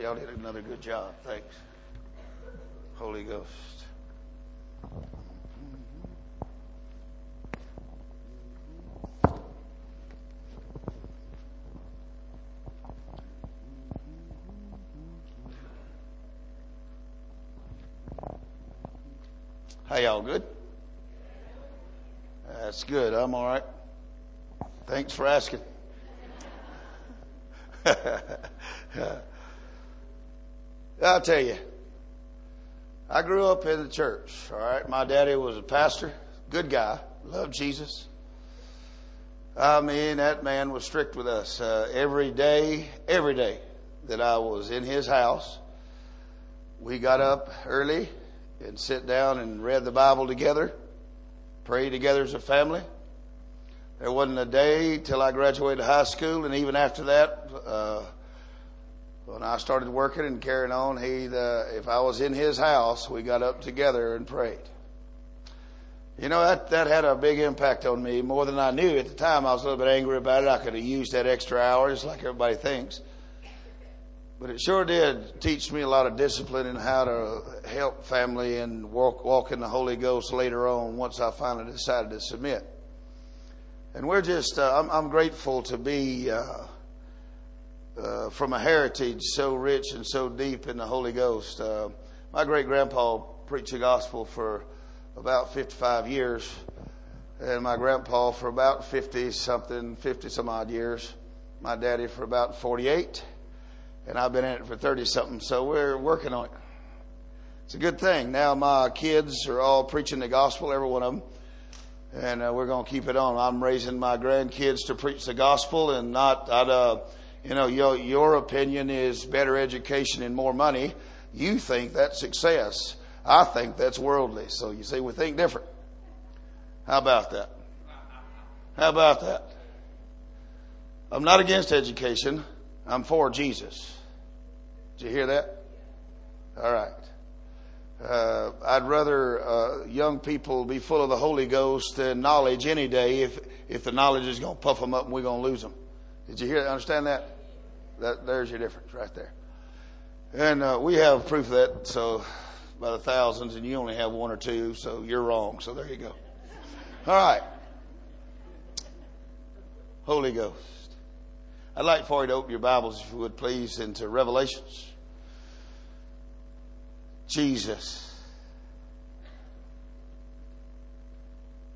Y'all did another good job. Thanks, Holy Ghost. How y'all good? That's good. I'm all right. Thanks for asking. I'll tell you, I grew up in the church, all right? My daddy was a pastor, good guy, loved Jesus. I mean, that man was strict with us. Every day that I was in his house, we got up early and sit down and read the Bible together, pray together as a family. There wasn't a day till I graduated high school, and even after that, when I started working and carrying on, if I was in his house, we got up together and prayed. You know, that had a big impact on me, more than I knew. At the time, I was a little bit angry about it. I could have used that extra hour, just like everybody thinks. But it sure did teach me a lot of discipline and how to help family and walk in the Holy Ghost later on once I finally decided to submit. And we're just, I'm grateful to be from a heritage so rich and so deep in the Holy Ghost. My great-grandpa preached the gospel for about 55 years, and my grandpa for about 50-some odd years, my daddy for about 48, and I've been in it for 30-something, so we're working on it. It's a good thing. Now my kids are all preaching the gospel, every one of them. And we're going to keep it on. I'm raising my grandkids to preach the gospel and your opinion is better education and more money. You think that's success. I think that's worldly. So you see, we think different. How about that? I'm not against education. I'm for Jesus. Did you hear that? All right. I'd rather young people be full of the Holy Ghost than knowledge any day if the knowledge is going to puff them up and we're going to lose them. Did you hear that? Understand that? There's your difference right there. And we have proof of that, so by the thousands, and you only have one or two, so you're wrong. So there you go. All right. Holy Ghost. I'd like for you to open your Bibles, if you would please, into Revelations. Jesus.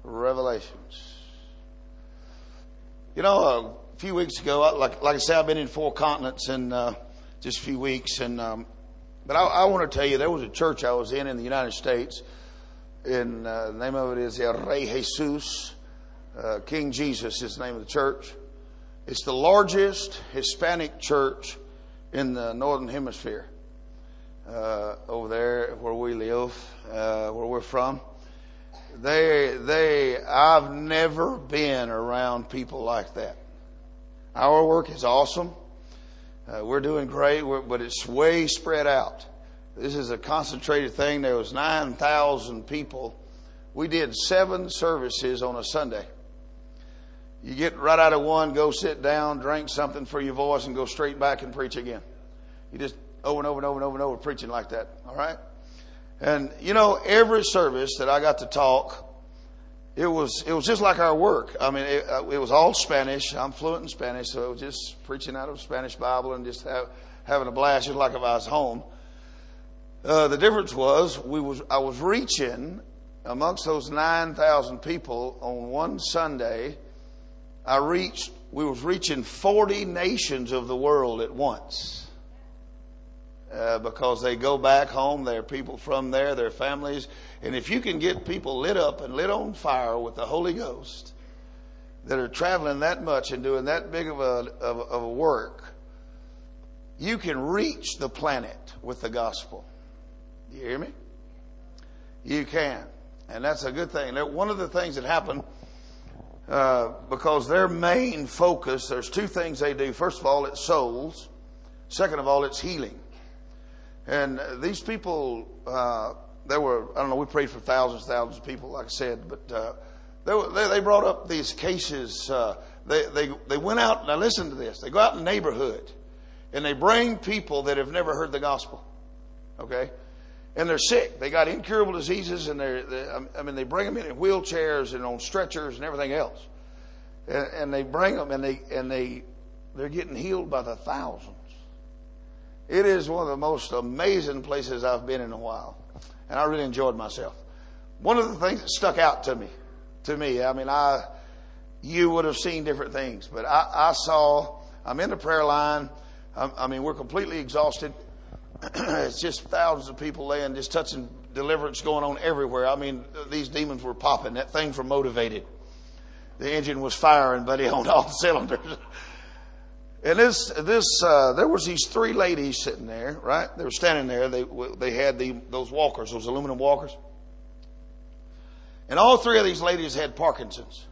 Revelations. You know, a few weeks ago, like I said, I've been in 4 continents in just a few weeks. But I want to tell you, there was a church I was in the United States. And the name of it is El Rey Jesus. King Jesus is the name of the church. It's the largest Hispanic church in the Northern Hemisphere. Over there where we live, where we're from. I've never been around people like that. Our work is awesome. We're doing great, but it's way spread out. This is a concentrated thing. There was 9,000 people. We did 7 services on a Sunday. You get right out of one, go sit down, drink something for your voice, and go straight back and preach again. You just over and over and over and over and over preaching like that. All right. And you know, every service that I got to talk, it was just like our work. I mean, it was all Spanish. I'm fluent in Spanish. So it was just preaching out of a Spanish Bible and just having a blast, just like if I was home. The difference was I was reaching amongst those 9,000 people on one Sunday. We was reaching 40 nations of the world at once. Because they go back home, there are people from there, their families. And if you can get people lit up and lit on fire with the Holy Ghost that are traveling that much and doing that big of a work, you can reach the planet with the gospel. You hear me? You can. And that's a good thing. One of the things that happened, because their main focus, there's 2 things they do. First of all, it's souls. Second of all, it's healing. And these people, we prayed for thousands of people, like I said, but they brought up these cases. They went out, now listen to this, they go out in the neighborhood And they bring people that have never heard the gospel. Okay? And they're sick. They got incurable diseases, and they bring them in wheelchairs and on stretchers and everything else. And they bring them, and they're getting healed by the thousands. It is one of the most amazing places I've been in a while. And I really enjoyed myself. One of the things that stuck out to me, you would have seen different things, but I'm in the prayer line. We're completely exhausted. It's just thousands of people laying, just touching deliverance going on everywhere. These demons were popping. That thing from Motivated. The engine was firing, buddy, on all cylinders. And there was these three ladies sitting there, right? They were standing there. They had those walkers, those aluminum walkers. And all three of these ladies had Parkinson's.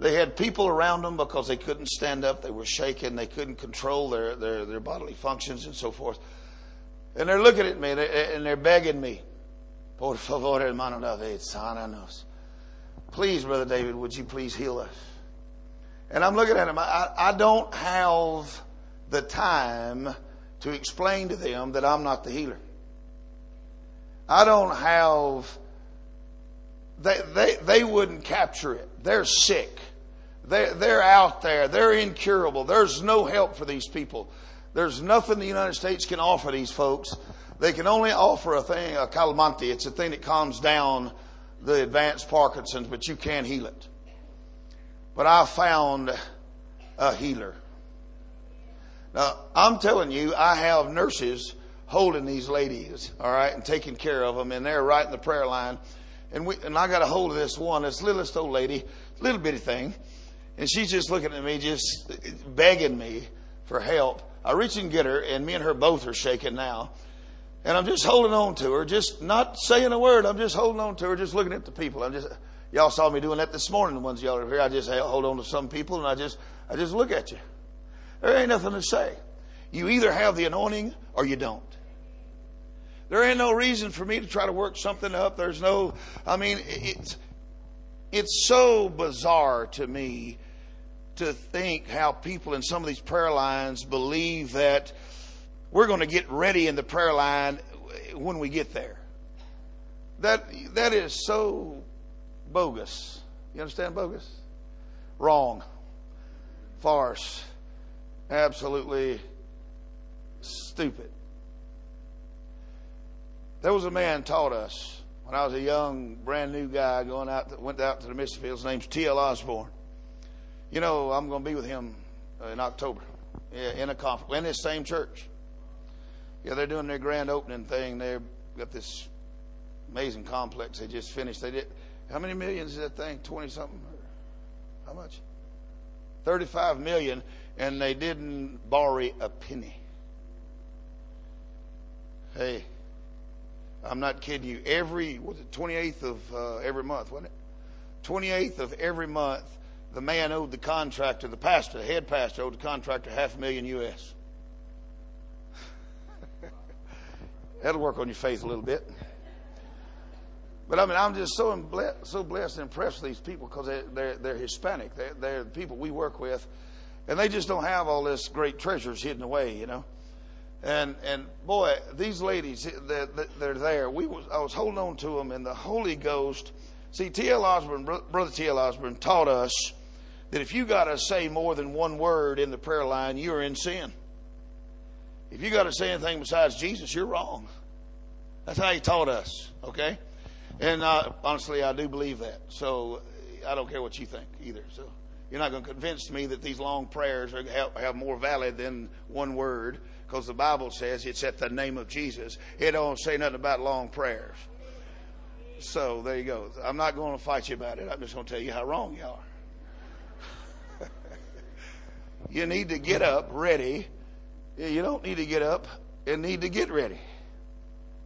They had people around them because they couldn't stand up. They were shaking. They couldn't control their bodily functions and so forth. And they're looking at me, and they're begging me, "Por favor, hermano David, sánanos. Please, Brother David, would you please heal us?" And I'm looking at them. I don't have the time to explain to them that I'm not the healer. I don't have... They wouldn't capture it. They're sick. They're out there. They're incurable. There's no help for these people. There's nothing the United States can offer these folks. They can only offer a thing, a calmante. It's a thing that calms down the advanced Parkinson's, but you can't heal it. But I found a healer. Now, I'm telling you, I have nurses holding these ladies, all right, and taking care of them, and they're right in the prayer line. And I got a hold of this one, this littlest old lady, little bitty thing. And she's just looking at me, just begging me for help. I reach and get her, and me and her both are shaking now. And I'm just holding on to her, just not saying a word. I'm just holding on to her, just looking at the people. Y'all saw me doing that this morning, the ones y'all are here. I just hold on to some people, and I just look at you. There ain't nothing to say. You either have the anointing or you don't. There ain't no reason for me to try to work something up. There's no, it's so bizarre to me to think how people in some of these prayer lines believe that we're going to get ready in the prayer line when we get there. That is so bogus. You understand bogus? Wrong. Farce. Absolutely stupid. There was a man taught us when I was a young, brand new guy went out to the mission field. His name's T.L. Osborne. You know, I'm going to be with him in October in a conference in this same church. Yeah, they're doing their grand opening thing. They've got this amazing complex they just finished. They did. How many millions is that thing? 20-something? How much? 35 million, and they didn't borrow a penny. Hey. I'm not kidding you. Was it 28th of every month, wasn't it? 28th of every month, the man owed the contractor, the head pastor owed the contractor $500,000 US. That'll work on your faith a little bit. But I'm just so blessed and impressed with these people because they're Hispanic. They're the people we work with, and they just don't have all this great treasures hidden away, you know. And boy, these ladies, they're there. I was holding on to them, and the Holy Ghost. See, Brother T.L. Osborne taught us that if you got to say more than one word in the prayer line, you're in sin. If you got to say anything besides Jesus, you're wrong. That's how he taught us, okay? And honestly, I do believe that. So I don't care what you think either. So you're not going to convince me that these long prayers have more value than one word. Because the Bible says it's at the name of Jesus. It don't say nothing about long prayers. So there you go. I'm not going to fight you about it. I'm just going to tell you how wrong you are. You need to get up ready. You don't need to get up and need to get ready.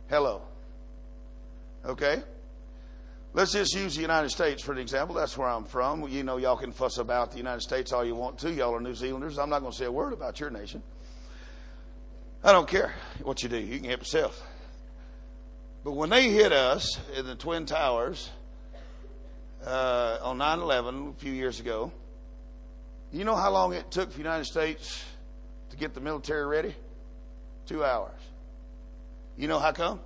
Hello. Okay? Let's just use the United States for an example. That's where I'm from. You know, y'all can fuss about the United States all you want to. Y'all are New Zealanders. I'm not going to say a word about your nation. I don't care what you do. You can help yourself. But when they hit us in the Twin Towers on 9/11 a few years ago, you know how long it took for the United States to get the military ready? 2 hours. You know how come?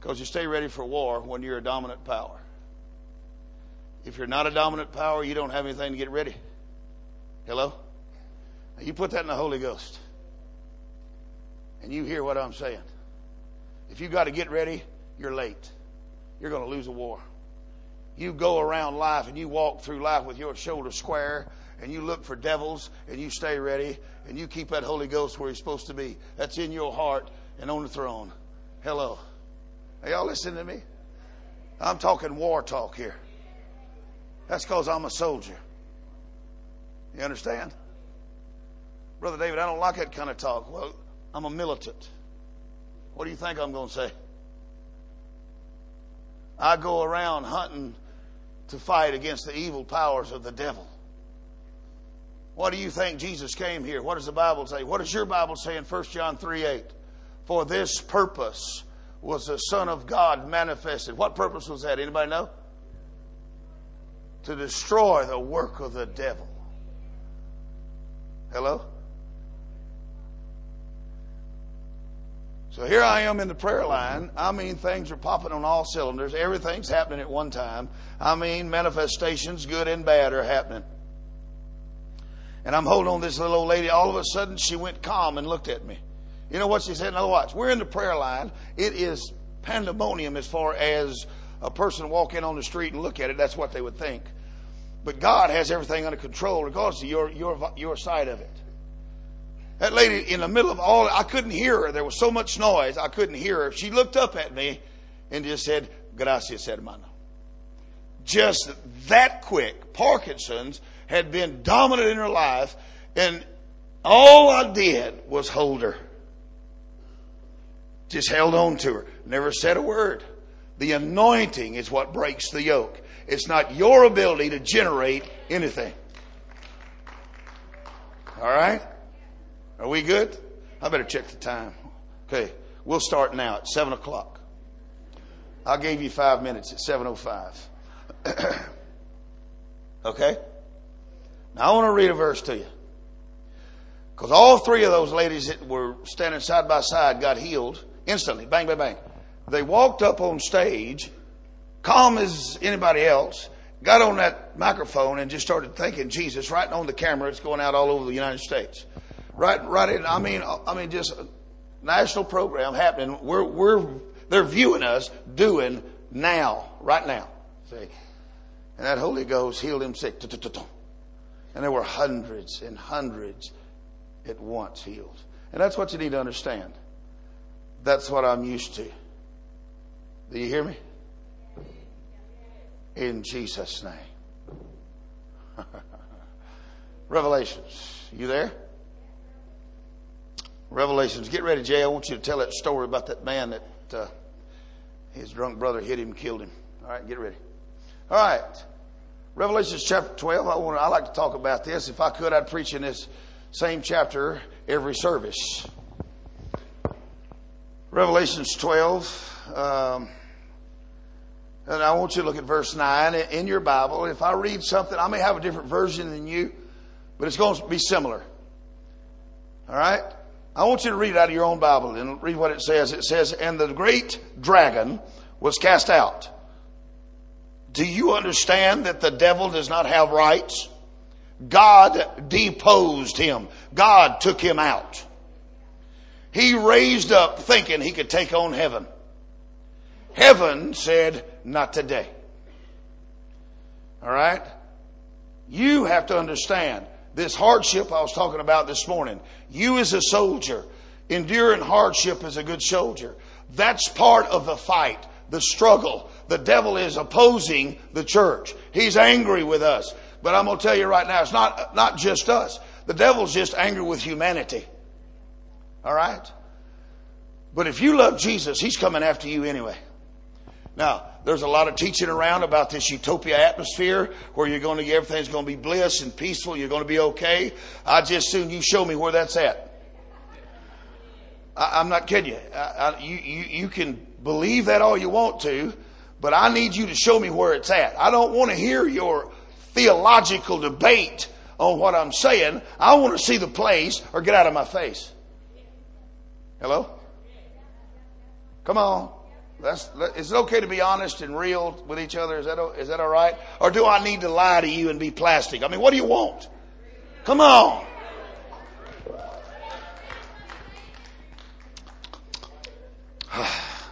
Because you stay ready for war when you're a dominant power. If you're not a dominant power, you don't have anything to get ready. Hello? Now you put that in the Holy Ghost. And you hear what I'm saying. If you got to get ready, you're late. You're going to lose a war. You go around life and you walk through life with your shoulders square and you look for devils and you stay ready and you keep that Holy Ghost where he's supposed to be. That's in your heart and on the throne. Hello. Are y'all listening to me? I'm talking war talk here. That's because I'm a soldier. You understand? Brother David, I don't like that kind of talk. Well, I'm a militant. What do you think I'm going to say? I go around hunting to fight against the evil powers of the devil. What do you think Jesus came here? What does the Bible say? What does your Bible say in 1 John 3:8? For this purpose was the Son of God manifested. What purpose was that? Anybody know? To destroy the work of the devil. Hello? So here I am in the prayer line. I mean, things are popping on all cylinders. Everything's happening at one time. I mean, manifestations, good and bad, are happening. And I'm holding on to this little old lady. All of a sudden, she went calm and looked at me. You know what she said? Now watch. We're in the prayer line. It is pandemonium as far as a person walk in on the street and look at it. That's what they would think. But God has everything under control regardless of your side of it. That lady in the middle of all, I couldn't hear her. There was so much noise, I couldn't hear her. She looked up at me and just said, "Gracias, hermano." Just that quick. Parkinson's had been dominant in her life, and all I did was hold her. Just held on to her. Never said a word. The anointing is what breaks the yoke. It's not your ability to generate anything. All right? Are we good? I better check the time. Okay, we'll start now at 7 o'clock. I gave you 5 minutes at 7:05. Okay? Now I want to read a verse to you. Because all three of those ladies that were standing side by side got healed instantly. Bang, bang, bang. They walked up on stage, calm as anybody else, got on that microphone and just started thanking Jesus right on the camera. It's going out all over the United States. Right. In, I mean, just a national program happening. They're viewing us doing now, right now. See, and that Holy Ghost healed him sick, and there were hundreds and hundreds at once healed. And that's what you need to understand. That's what I'm used to. Do you hear me? In Jesus' name. Revelations. You there? Revelations. Get ready, Jay. I want you to tell that story about that man that his drunk brother hit him, killed him. All right, get ready. All right. Revelations chapter 12. I like to talk about this. If I could, I'd preach in this same chapter every service. Revelations 12. And I want you to look at verse 9 in your Bible. If I read something, I may have a different version than you, but it's going to be similar. All right? I want you to read out of your own Bible and read what it says. It says, "And the great dragon was cast out." Do you understand that the devil does not have rights? God deposed him. God took him out. He raised up thinking he could take on heaven. Heaven said, "Not today." All right? You have to understand this hardship I was talking about this morning. You as a soldier, enduring hardship as a good soldier. That's part of the fight, the struggle. The devil is opposing the church. He's angry with us. But I'm going to tell you right now, it's not just us. The devil's just angry with humanity. All right? But if you love Jesus, he's coming after you anyway. Now, there's a lot of teaching around about this utopia atmosphere where you're going to get, everything's going to be bliss and peaceful. You're going to be okay. I just soon you show me where that's at. I'm not kidding you. You can believe that all you want to, but I need you to show me where it's at. I don't want to hear your theological debate on what I'm saying. I want to see the place or get out of my face. Hello? Come on. Is it okay to be honest and real with each other? Is that all right? Or do I need to lie to you and be plastic? I mean, what do you want? Come on.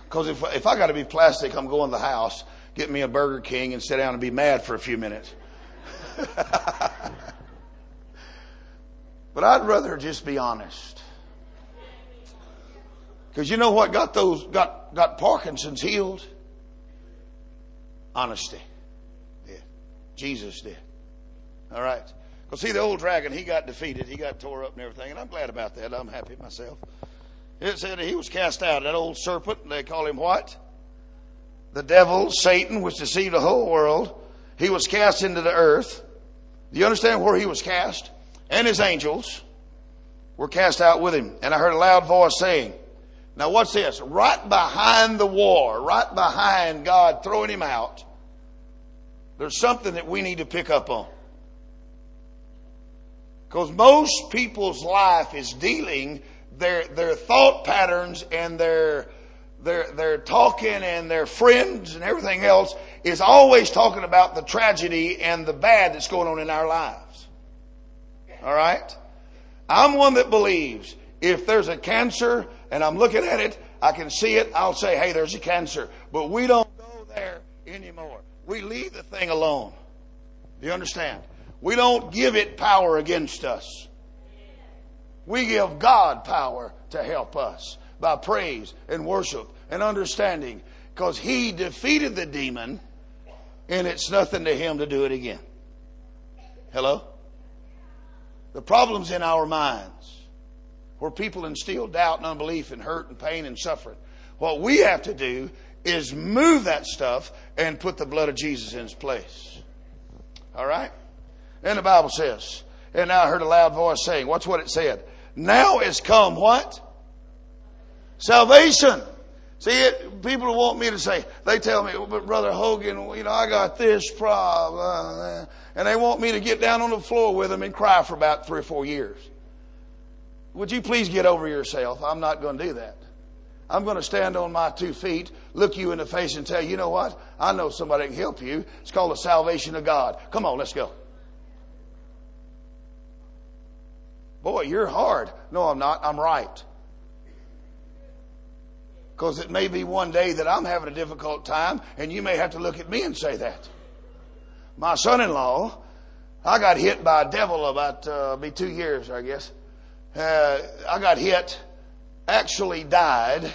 Because if I got to be plastic, I'm going to the house, get me a Burger King, and sit down and be mad for a few minutes. But I'd rather just be honest. Because you know what got Parkinson's healed? Honesty. Yeah. Jesus did. All right. Because see, the old dragon, he got defeated. He got tore up and everything. And I'm glad about that. I'm happy myself. It said that he was cast out. That old serpent, they call him what? The devil, Satan, which deceived the whole world. He was cast into the earth. Do you understand where he was cast? And his angels were cast out with him. And I heard a loud voice saying, now what's this? Right behind the war, right behind God throwing him out, there's something that we need to pick up on. Because most people's life is dealing their thought patterns and their talking and their friends and everything else is always talking about the tragedy and the bad that's going on in our lives. All right? I'm one that believes if there's a cancer and I'm looking at it, I can see it, I'll say, hey, there's a cancer. But we don't go there anymore. We leave the thing alone. Do you understand? We don't give it power against us. We give God power to help us by praise and worship and understanding, because He defeated the demon and it's nothing to Him to do it again. Hello? The problem's in our minds, where people instill doubt and unbelief and hurt and pain and suffering. What we have to do is move that stuff and put the blood of Jesus in its place. All right? And the Bible says, and I heard a loud voice saying, what's what it said? Now is come what? Salvation. See, people want me to say, they tell me, but Brother Hogan, I got this problem. And they want me to get down on the floor with them and cry for about 3 or 4 years. Would you please get over yourself? I'm not going to do that. I'm going to stand on my 2 feet, look you in the face and tell you, you know what? I know somebody can help you. It's called the salvation of God. Come on, let's go. Boy, you're hard. No, I'm not. I'm right. Because it may be one day that I'm having a difficult time and you may have to look at me and say that. My son-in-law, I got hit by a devil about 2 years, I guess. I got hit, actually died.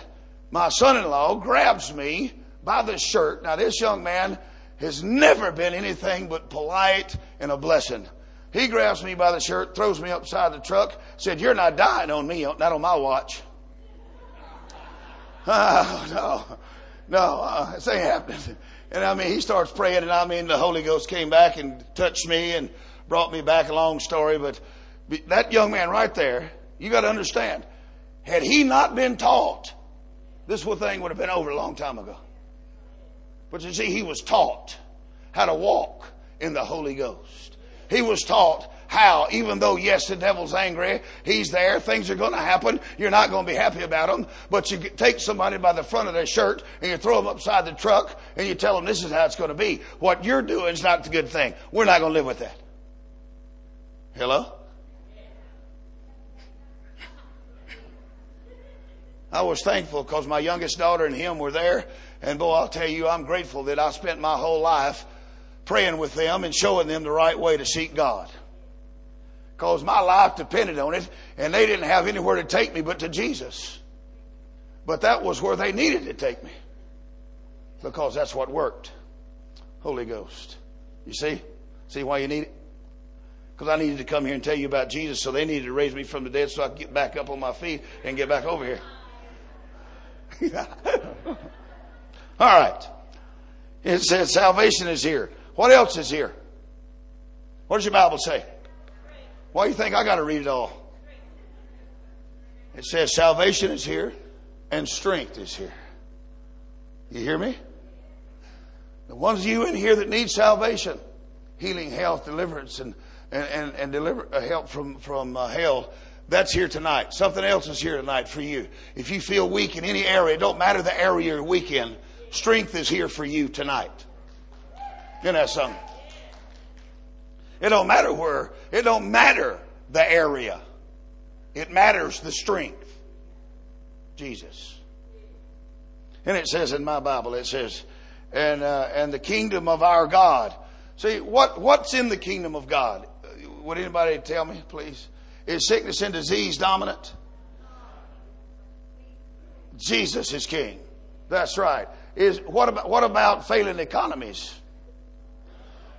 My son-in-law grabs me by the shirt. Now, this young man has never been anything but polite and a blessing. He grabs me by the shirt, throws me upside the truck, said, you're not dying on me, not on my watch. Oh, no, this ain't happening. And he starts praying, and the Holy Ghost came back and touched me and brought me back. A long story, but that young man right there, you got to understand, had he not been taught, this whole thing would have been over a long time ago. But you see, he was taught how to walk in the Holy Ghost. He was taught how, even though, yes, the devil's angry, he's there, things are going to happen, you're not going to be happy about them, but you take somebody by the front of their shirt and you throw them upside the truck and you tell them this is how it's going to be. What you're doing is not the good thing. We're not going to live with that. Hello? I was thankful because my youngest daughter and him were there. And boy, I'll tell you, I'm grateful that I spent my whole life praying with them and showing them the right way to seek God. Because my life depended on it, and they didn't have anywhere to take me but to Jesus. But that was where they needed to take me, because that's what worked. Holy Ghost. You see? See why you need it? Because I needed to come here and tell you about Jesus, so they needed to raise me from the dead so I could get back up on my feet and get back over here. All right. It says salvation is here. What else is here? What does your Bible say? Why do you think I got to read it all? It says salvation is here and strength is here. You hear me? The ones of you in here that need salvation, healing, health, deliverance, and and deliver help from hell. That's here tonight. Something else is here tonight for you. If you feel weak in any area, it don't matter the area you're weak in. Strength is here for you tonight. Isn't that something? It don't matter where. It don't matter the area. It matters the strength. Jesus. And it says in my Bible, it says, and the kingdom of our God. See, what's in the kingdom of God? Would anybody tell me, please? Is sickness and disease dominant? Jesus is king. That's right. What about failing economies?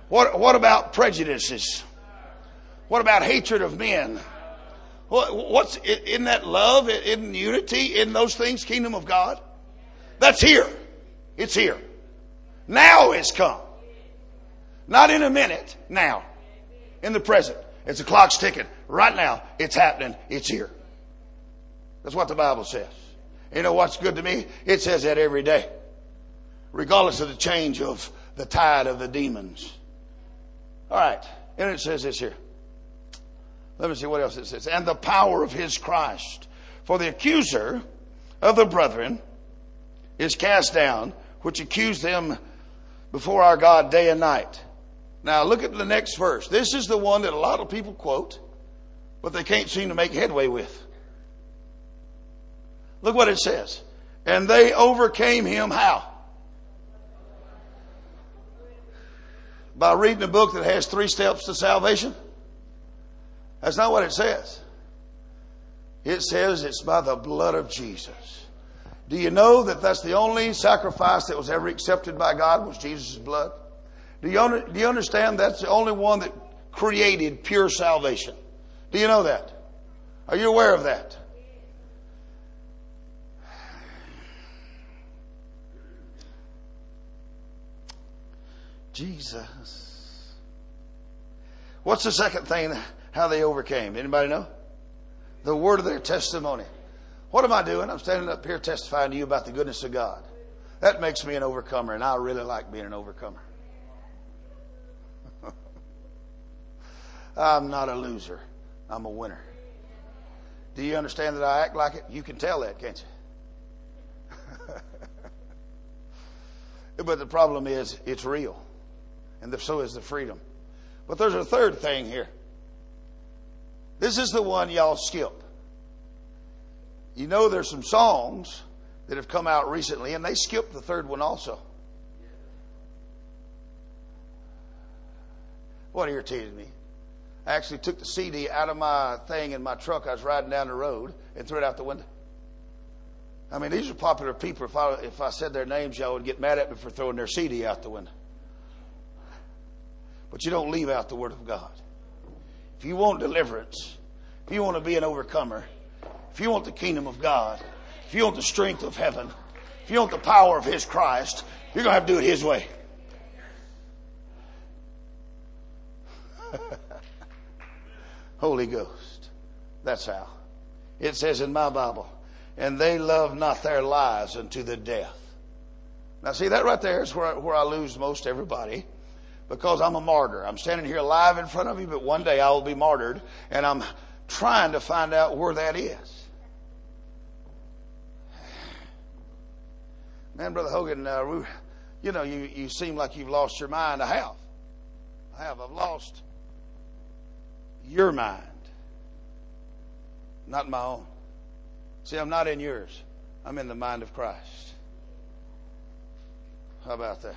What about prejudices? What about hatred of men? What's in that love, in unity, in those things, kingdom of God? That's here. It's here. Now it's come. Not in a minute. Now. In the present. It's the clock's ticking. Right now. It's happening. It's here. That's what the Bible says. You know what's good to me? It says that every day. Regardless of the change of the tide of the demons. All right. And it says this here. Let me see what else it says. And the power of his Christ. For the accuser of the brethren is cast down, which accused them before our God day and night. Now look at the next verse. This is the one that a lot of people quote, but they can't seem to make headway with. Look what it says. And they overcame him how? By reading a book that has 3 steps to salvation? That's not what it says. It says it's by the blood of Jesus. Do you know that that's the only sacrifice that was ever accepted by God was Jesus' blood? Do you understand that's the only one that created pure salvation? Do you know that? Are you aware of that? Jesus. What's the second thing, how they overcame? Anybody know? The word of their testimony. What am I doing? I'm standing up here testifying to you about the goodness of God. That makes me an overcomer, and I really like being an overcomer. I'm not a loser. I'm a winner. Do you understand that I act like it? You can tell that, can't you? But the problem is, it's real. And so is the freedom. But there's a third thing here. This is the one y'all skip. You know there's some songs that have come out recently and they skipped the third one also. What irritated me. I actually took the CD out of my thing in my truck. I was riding down the road and threw it out the window. I mean, these are popular people. If I said their names, y'all would get mad at me for throwing their CD out the window. But you don't leave out the Word of God. If you want deliverance, if you want to be an overcomer, if you want the kingdom of God, if you want the strength of heaven, if you want the power of His Christ, you're going to have to do it His way. Holy Ghost. That's how. It says in my Bible, and they love not their lives unto the death. Now see, that right there is where I lose most everybody. Because I'm a martyr. I'm standing here alive in front of you, but one day I will be martyred. And I'm trying to find out where that is. Man, Brother Hogan, you know, you seem like you've lost your mind. I have. I've lost your mind. Not my own. See, I'm not in yours. I'm in the mind of Christ. How about that?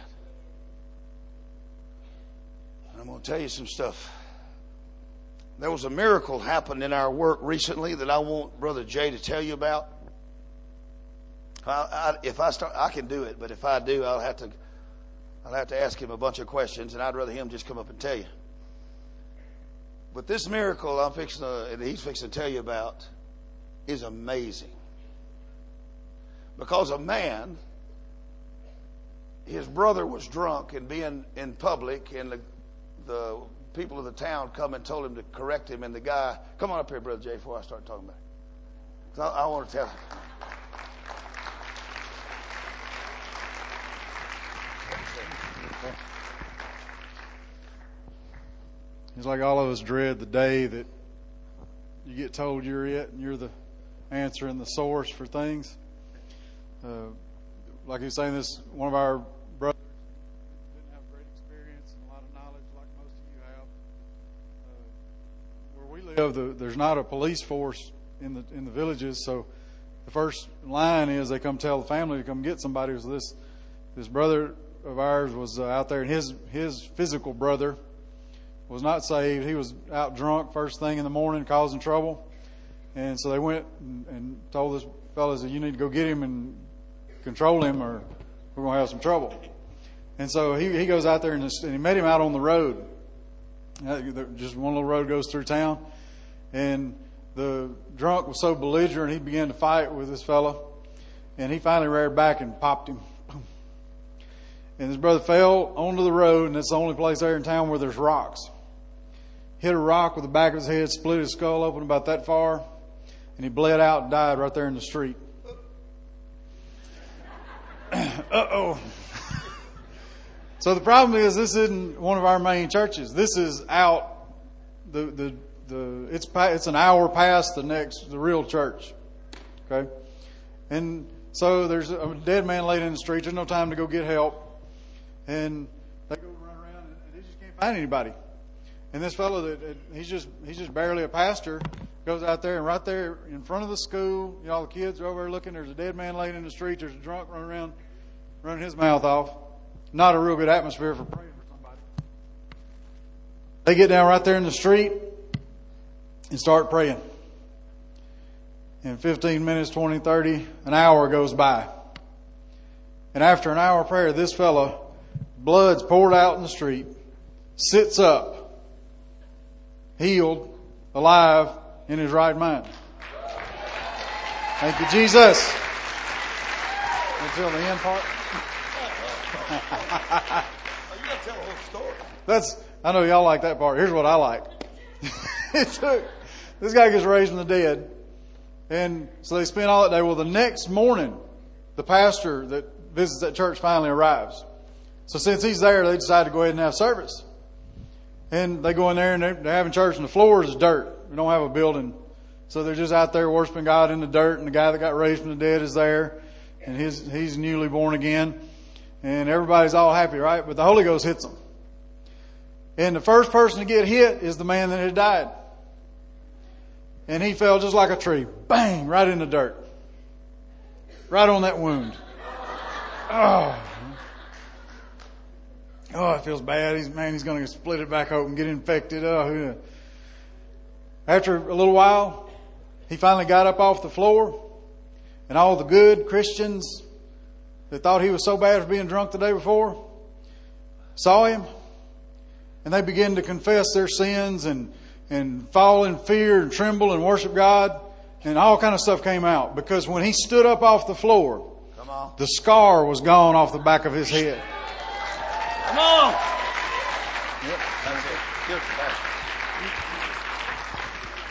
I'm going to tell you some stuff. There was a miracle happened in our work recently that I want Brother Jay to tell you about. I can do it, but if I do, I'll have to ask him a bunch of questions, and I'd rather him just come up and tell you. But this miracle he's fixing to tell you about is amazing. Because a man, his brother was drunk and being in public, and the people of the town come and told him to correct him, and the guy, come on up here, Brother Jay, before I start talking about it. I want to tell him. It's like all of us dread the day that you get told you're it and you're the answer and the source for things. Like he was saying, this one of our brothers didn't have great experience and a lot of knowledge like most of you have. Where we live, there's not a police force in the villages, so the first line is they come tell the family to come get somebody. So this brother of ours was out there, and his physical brother was not saved. He was out drunk first thing in the morning, causing trouble. And so they went and told this fellow, "You need to go get him and control him, or we're going to have some trouble." And so he goes out there, and he met him out on the road. Just one little road goes through town. And the drunk was so belligerent, he began to fight with this fellow. And he finally reared back and popped him. And his brother fell onto the road, and it's the only place there in town where there's rocks. Hit a rock with the back of his head, split his skull open about that far, and he bled out and died right there in the street. Uh-oh. So the problem is, this isn't one of our main churches. This is out, it's an hour past the real church. Okay? And so there's a dead man laid in the street. There's no time to go get help. And they go run around, and they just can't find anybody. And this fellow, he's just barely a pastor, goes out there, and right there in front of the school, you know, all the kids are over there looking. There's a dead man laying in the street. There's a drunk running around, running his mouth off. Not a real good atmosphere for praying for somebody. They get down right there in the street and start praying. And 15 minutes, 20, 30, an hour goes by. And after an hour of prayer, this fellow, blood's poured out in the street, sits up, healed, alive, in his right mind. Thank you, Jesus. Until the end part. You got to tell the whole story. I know y'all like that part. Here's what I like. This guy gets raised from the dead. And so they spent all that day. Well, the next morning, the pastor that visits that church finally arrives. So since he's there, they decide to go ahead and have service. And they go in there, and they're having church, and the floor is dirt. We don't have a building. So they're just out there worshiping God in the dirt, and the guy that got raised from the dead is there, and he's newly born again. And everybody's all happy, right? But the Holy Ghost hits them. And the first person to get hit is the man that had died. And he fell just like a tree. Bang! Right in the dirt. Right on that wound. Oh. Oh, it feels bad. He's going to split it back open, get infected. Oh, after a little while, he finally got up off the floor, and all the good Christians that thought he was so bad for being drunk the day before saw him, and they began to confess their sins and fall in fear and tremble and worship God, and all kind of stuff came out, because when he stood up off the floor, the scar was gone off the back of his head. Come on! Yep, that's it. Good.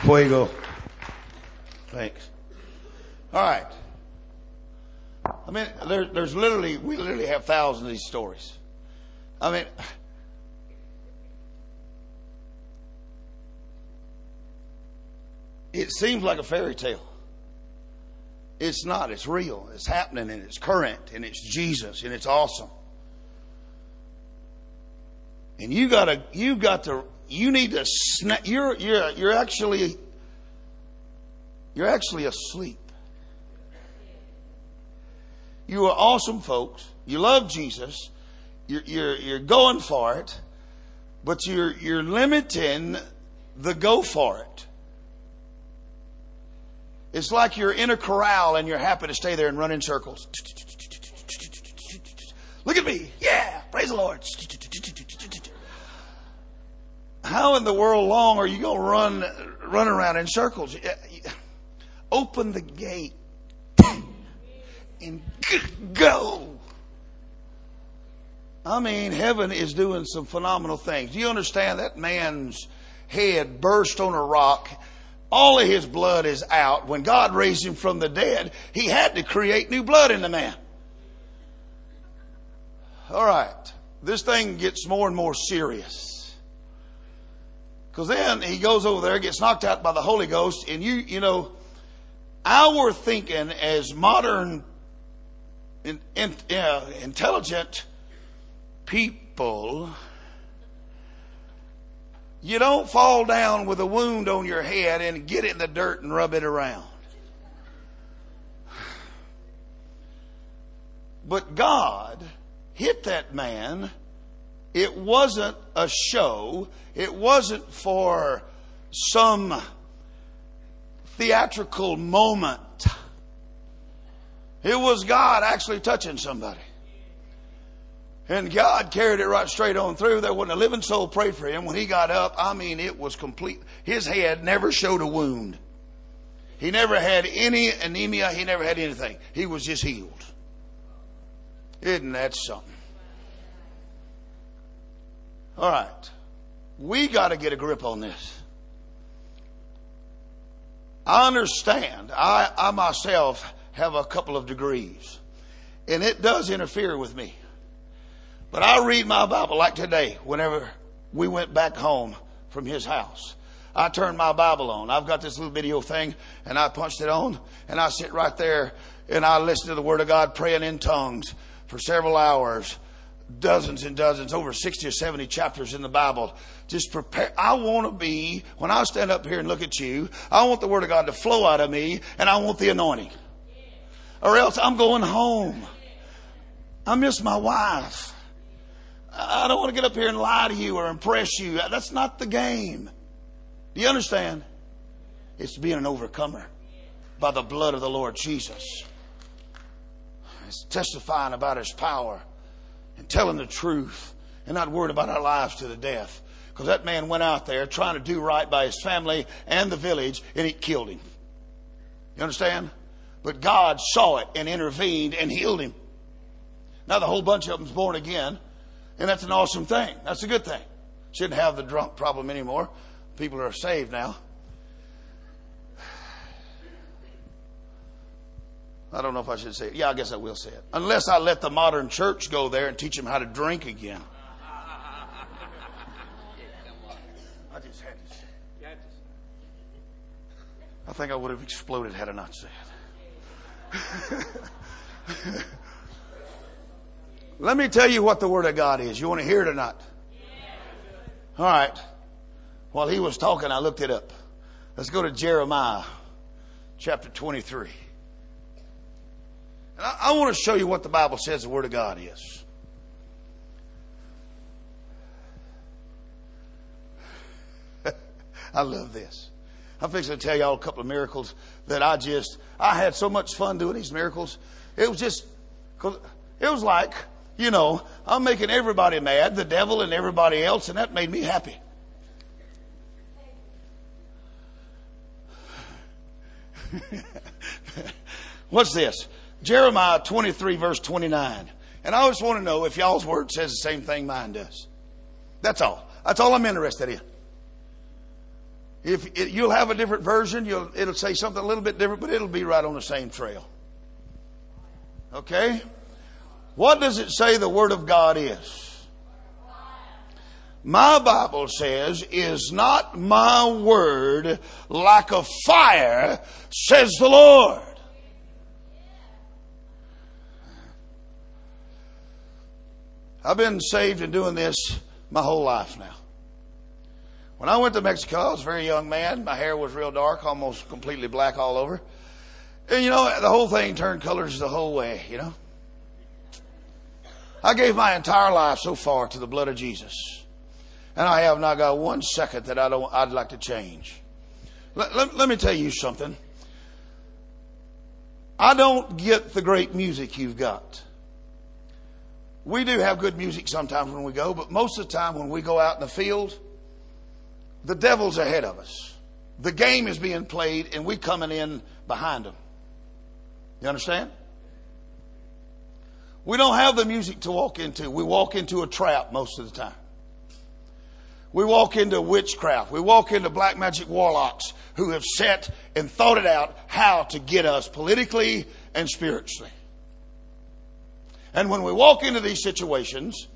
Fuego. Thanks. All right. I mean, there's literally, we literally have thousands of these stories. I mean, it seems like a fairy tale. It's not. It's real. It's happening, and it's current, and it's Jesus, and it's awesome. And you need to snap. You're actually asleep. You are awesome folks. You love Jesus. You're going for it, but you're limiting the go for it. It's like you're in a corral and you're happy to stay there and run in circles. Look at me. Yeah. Praise the Lord. How in the world long are you going to run around in circles? Open the gate and go. I mean, heaven is doing some phenomenal things. Do you understand that man's head burst on a rock? All of his blood is out. When God raised him from the dead, he had to create new blood in the man. All right. This thing gets more and more serious. Because then he goes over there, gets knocked out by the Holy Ghost, and you know, our thinking as modern, intelligent people, you don't fall down with a wound on your head and get it in the dirt and rub it around. But God hit that man. It wasn't a show. It wasn't for some theatrical moment. It was God actually touching somebody. And God carried it right straight on through. There wasn't a living soul prayed for him. When he got up, I mean, it was complete. His head never showed a wound. He never had any anemia. He never had anything. He was just healed. Isn't that something? All right. We got to get a grip on this. I understand. I myself have a couple of degrees. And it does interfere with me. But I read my Bible like today. Whenever we went back home from his house, I turned my Bible on. I've got this little video thing, and I punched it on. And I sit right there, and I listen to the Word of God, praying in tongues for several hours. Dozens and dozens, over 60 or 70 chapters in the Bible. Just prepare. I want to be, when I stand up here and look at you, I want the Word of God to flow out of me, and I want the anointing. Or else I'm going home. I miss my wife. I don't want to get up here and lie to you or impress you. That's not the game. Do you understand? It's being an overcomer by the blood of the Lord Jesus. It's testifying about His power and telling the truth and not worried about our lives to the death. Because that man went out there trying to do right by his family and the village, and it killed him. You understand? But God saw it and intervened and healed him. Now the whole bunch of them's born again. And that's an awesome thing. That's a good thing. Shouldn't have the drunk problem anymore. People are saved now. I don't know if I should say it. Yeah, I guess I will say it. Unless I let the modern church go there and teach them how to drink again. I just had to say it. I think I would have exploded had I not said it. Let me tell you what the Word of God is. You want to hear it or not? All right. While he was talking, I looked it up. Let's go to Jeremiah chapter 23. And I want to show you what the Bible says the Word of God is. I love this. I'm fixing to tell y'all a couple of miracles that I had so much fun doing these miracles. It was like, you know, I'm making everybody mad, the devil and everybody else, and that made me happy. What's this? Jeremiah 23, verse 29. And I just want to know if y'all's word says the same thing mine does. That's all. That's all I'm interested in. If you'll have a different version, it'll say something a little bit different, but it'll be right on the same trail. Okay? What does it say the Word of God is? My Bible says, is not my word like a fire, says the Lord. I've been saved and doing this my whole life now. When I went to Mexico, I was a very young man. My hair was real dark, almost completely black all over. And you know, the whole thing turned colors the whole way, you know. I gave my entire life so far to the blood of Jesus. And I have not got 1 second that I'd like to change. Let me tell you something. I don't get the great music you've got. We do have good music sometimes when we go, but most of the time when we go out in the field, the devil's ahead of us. The game is being played and we coming in behind them. You understand? We don't have the music to walk into. We walk into a trap most of the time. We walk into witchcraft. We walk into black magic warlocks who have set and thought it out how to get us politically and spiritually. And when we walk into these situations,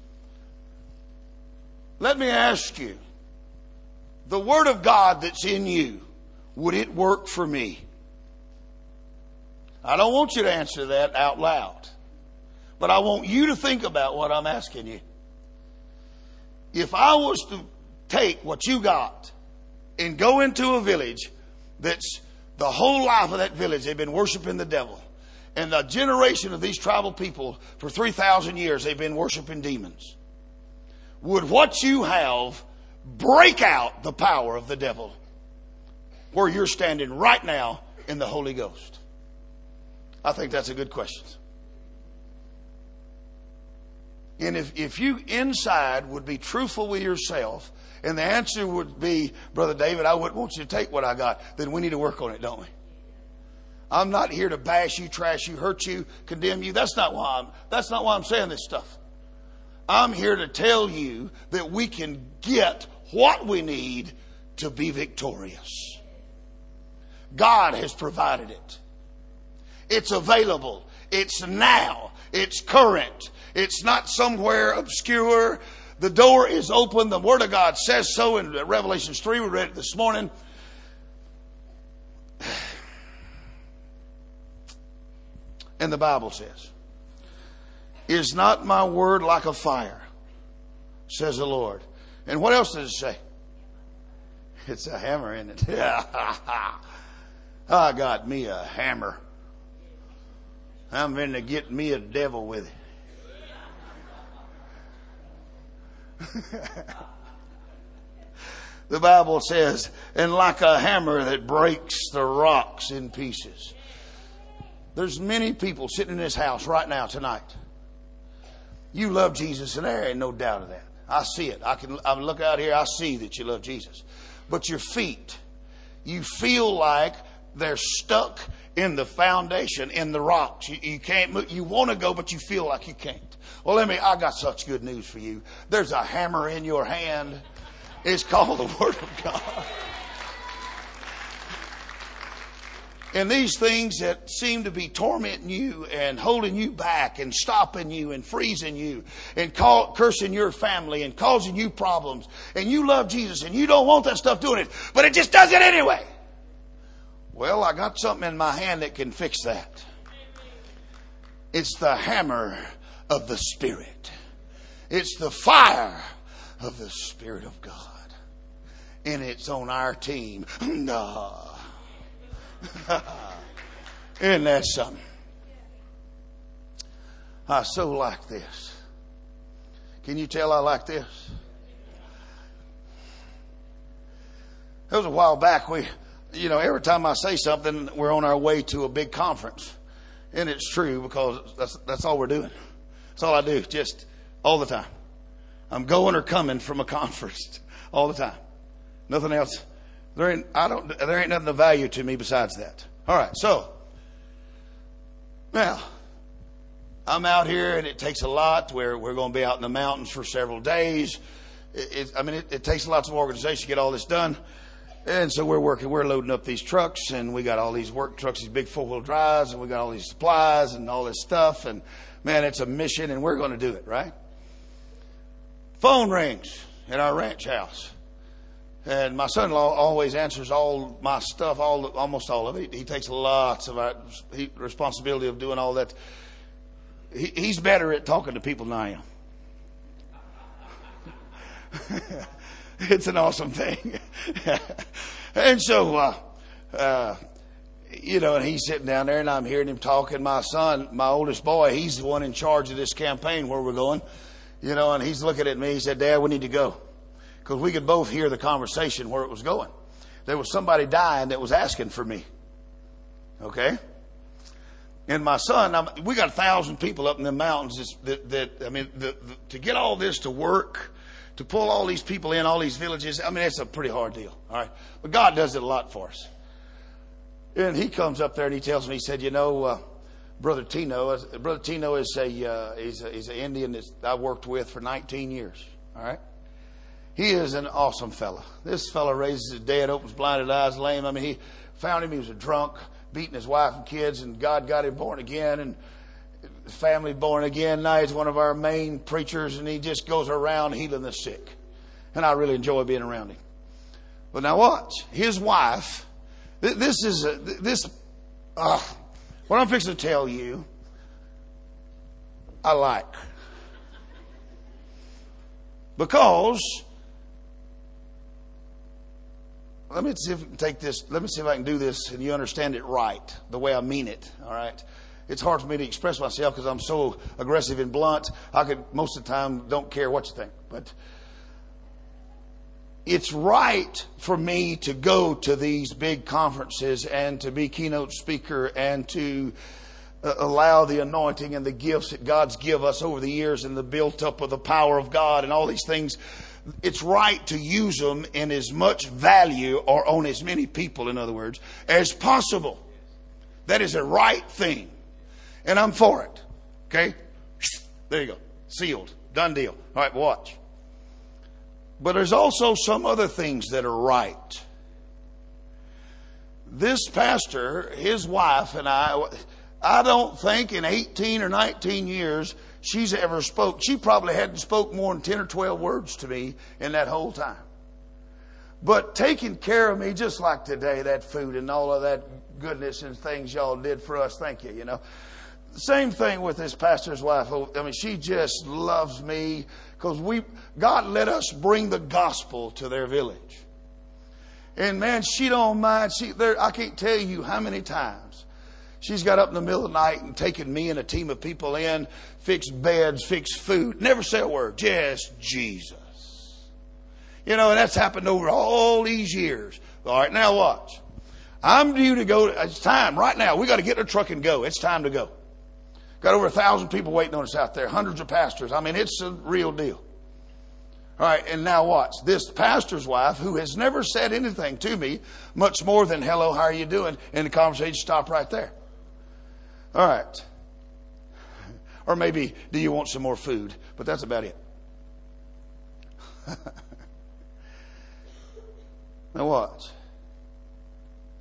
let me ask you, the Word of God that's in you, would it work for me? I don't want you to answer that out loud, but I want you to think about what I'm asking you. If I was to take what you got and go into a village that's the whole life of that village, they've been worshiping the devil. And the generation of these tribal people, for 3,000 years, they've been worshiping demons. Would what you have break out the power of the devil where you're standing right now in the Holy Ghost? I think that's a good question. And if you inside would be truthful with yourself, and the answer would be, Brother David, I wouldn't want you to take what I got, then we need to work on it, don't we? I'm not here to bash you, trash you, hurt you, condemn you. That's not why I'm saying this stuff. I'm here to tell you that we can get what we need to be victorious. God has provided it. It's available. It's now. It's current. It's not somewhere obscure. The door is open. The Word of God says so in Revelations 3. We read it this morning. And the Bible says, "Is not my word like a fire," says the Lord. And what else does it say? It's a hammer, isn't it? I got me a hammer. I'm going to get me a devil with it. The Bible says, "And like a hammer that breaks the rocks in pieces." There's many people sitting in this house right now tonight. You love Jesus, and there ain't no doubt of that. I see it. I look out here. I see that you love Jesus, but your feet, you feel like they're stuck in the foundation, in the rocks. You can't move. You want to go, but you feel like you can't. Well, I got such good news for you. There's a hammer in your hand. It's called the Word of God. And these things that seem to be tormenting you and holding you back and stopping you and freezing you and cursing your family and causing you problems. And you love Jesus and you don't want that stuff doing it, but it just does it anyway. Well, I got something in my hand that can fix that. It's the hammer of the Spirit. It's the fire of the Spirit of God. And it's on our team. Isn't that something? I so like this. Can you tell I like this? It was a while back. Every time I say something, we're on our way to a big conference. And it's true, because that's all we're doing. That's all I do, just all the time. I'm going or coming from a conference all the time. Nothing else. There ain't nothing of value to me besides that. All right, so now I'm out here, and it takes a lot. We're going to be out in the mountains for several days. It takes lots of organization to get all this done, and so we're working. We're loading up these trucks, and we got all these work trucks, these big 4-wheel drives, and we got all these supplies and all this stuff. And man, it's a mission, and we're going to do it right. Phone rings at our ranch house. And my son-in-law always answers all my stuff, almost all of it. He takes lots of responsibility of doing all that. He's better at talking to people than I am. It's an awesome thing. And so, and he's sitting down there, and I'm hearing him talking. My son, my oldest boy, he's the one in charge of this campaign where we're going. And he's looking at me. He said, "Dad, we need to go." Because we could both hear the conversation where it was going. There was somebody dying that was asking for me. Okay? And my son, we got 1,000 people up in the mountains. To get all this to work, to pull all these people in, all these villages, it's a pretty hard deal. All right? But God does it a lot for us. And he comes up there and he tells me, he said, Brother Tino is he's an Indian that I worked with for 19 years. All right? He is an awesome fella. This fella raises the dead, opens blinded eyes, lame. He found him. He was a drunk, beating his wife and kids, and God got him born again and family born again. Now he's one of our main preachers, and he just goes around healing the sick. And I really enjoy being around him. But now watch. His wife. What I'm fixing to tell you, I like. Because, let me see if I can take this. Let me see if I can do this, and you understand it right, the way I mean it. All right, it's hard for me to express myself because I'm so aggressive and blunt. I could most of the time don't care what you think, but it's right for me to go to these big conferences and to be keynote speaker and to allow the anointing and the gifts that God's give us over the years and the built up of the power of God and all these things. It's right to use them in as much value or on as many people, in other words, as possible. That is a right thing. And I'm for it. Okay? There you go. Sealed. Done deal. All right, watch. But there's also some other things that are right. This pastor, his wife, and I don't think in 18 or 19 years she's ever spoke. She probably hadn't spoke more than 10 or 12 words to me in that whole time. But taking care of me just like today, that food and all of that goodness and things y'all did for us. Thank you, you know. Same thing with this pastor's wife. I mean, she just loves me because God let us bring the gospel to their village. And man, she don't mind. I can't tell you how many times she's got up in the middle of the night and taken me and a team of people in, fixed beds, fixed food. Never said a word. Just Jesus. You know, and that's happened over all these years. All right, now watch. I'm due to go. It's time right now. We got to get in a truck and go. It's time to go. Got over 1,000 people waiting on us out there. Hundreds of pastors. I mean, it's a real deal. All right, and now watch. This pastor's wife, who has never said anything to me, much more than, hello, how are you doing? And the conversation stopped right there. All right. Or maybe, do you want some more food? But that's about it. Now watch.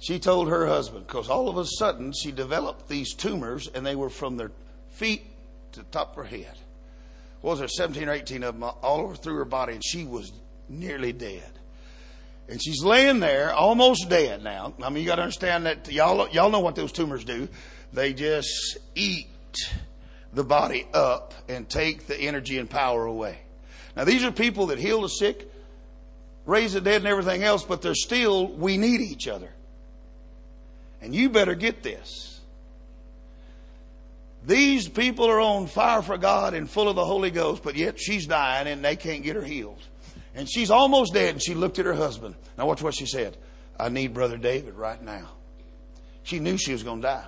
She told her husband, because all of a sudden she developed these tumors, and they were from their feet to the top of her head. Was there 17 or 18 of them all over through her body, and she was nearly dead. And she's laying there, almost dead now. I mean, you got to understand that y'all know what those tumors do. They just eat the body up and take the energy and power away. Now, these are people that heal the sick, raise the dead and everything else, but they're still, we need each other. And you better get this. These people are on fire for God and full of the Holy Ghost, but yet she's dying and they can't get her healed. And she's almost dead, and she looked at her husband. Now, watch what she said. I need Brother David right now. She knew she was going to die.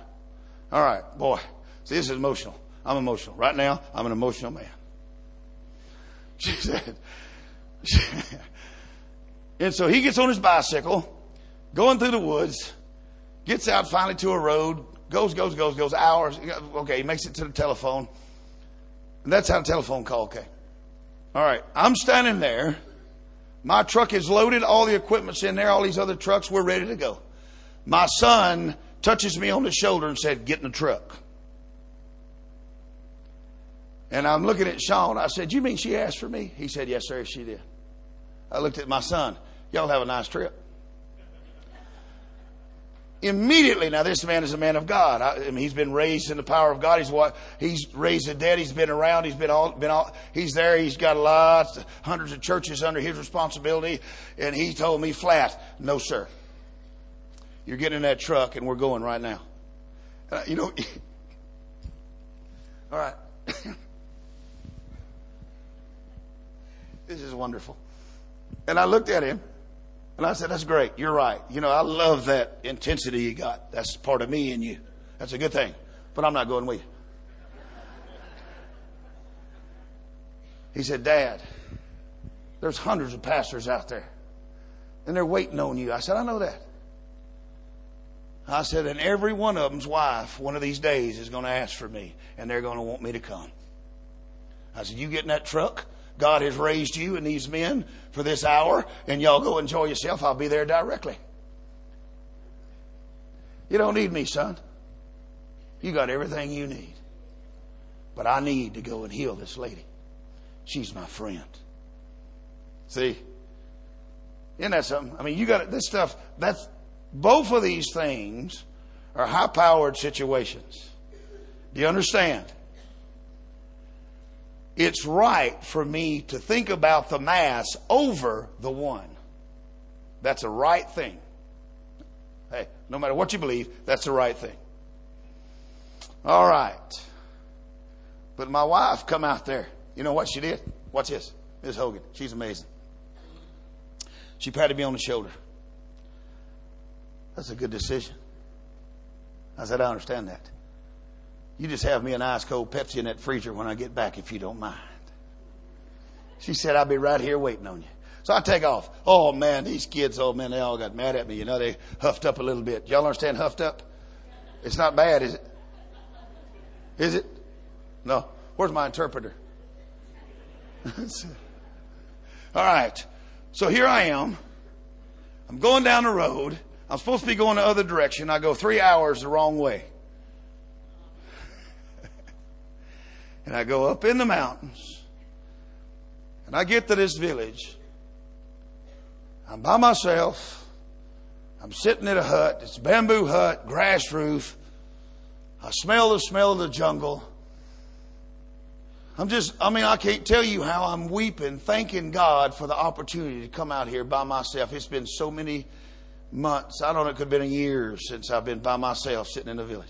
All right, boy. See, this is emotional. I'm emotional. Right now, I'm an emotional man. She said. And so he gets on his bicycle, going through the woods, gets out finally to a road, goes, hours. Okay, he makes it to the telephone. And that's how the telephone call came. All right, I'm standing there. My truck is loaded. All the equipment's in there. All these other trucks, we're ready to go. My son touches me on the shoulder and said, get in the truck. And I'm looking at Sean. I said, you mean she asked for me? He said, yes, sir, she did. I looked at my son. Y'all have a nice trip. Immediately, now this man is a man of God. I mean, he's been raised in the power of God. He's raised the dead. He's been around. He's there. He's got hundreds of churches under his responsibility. And he told me flat, no, sir. You're getting in that truck, and we're going right now. You know, all right. This is wonderful. And I looked at him, and I said, that's great. You're right. You know, I love that intensity you got. That's part of me and you. That's a good thing. But I'm not going with you. He said, Dad, there's hundreds of pastors out there, and they're waiting on you. I said, I know that. I said, and every one of them's wife one of these days is going to ask for me, and they're going to want me to come. I said, you get in that truck. God has raised you and these men for this hour, and y'all go enjoy yourself. I'll be there directly. You don't need me, son. You got everything you need. But I need to go and heal this lady. She's my friend. See? Isn't that something? I mean, you got this stuff. That's both of these things are high-powered situations. Do you understand? It's right for me to think about the mass over the one. That's a right thing. Hey, no matter what you believe, that's the right thing. All right. But my wife come out there. You know what she did? Watch this. Ms. Hogan. She's amazing. She patted me on the shoulder. That's a good decision. I said, I understand that. You just have me an ice cold Pepsi in that freezer when I get back, if you don't mind. She said, I'll be right here waiting on you. So I take off. Oh, man, these kids, oh, man, they all got mad at me. You know, they huffed up a little bit. Y'all understand huffed up? It's not bad, is it? Is it? No. Where's my interpreter? All right. So here I am. I'm going down the road. I'm supposed to be going the other direction. I go 3 hours the wrong way. And I go up in the mountains. And I get to this village. I'm by myself. I'm sitting in a hut. It's a bamboo hut, grass roof. I smell the smell of the jungle. I can't tell you how I'm weeping, thanking God for the opportunity to come out here by myself. It's been so many months. I don't know, it could have been a year since I've been by myself sitting in a village.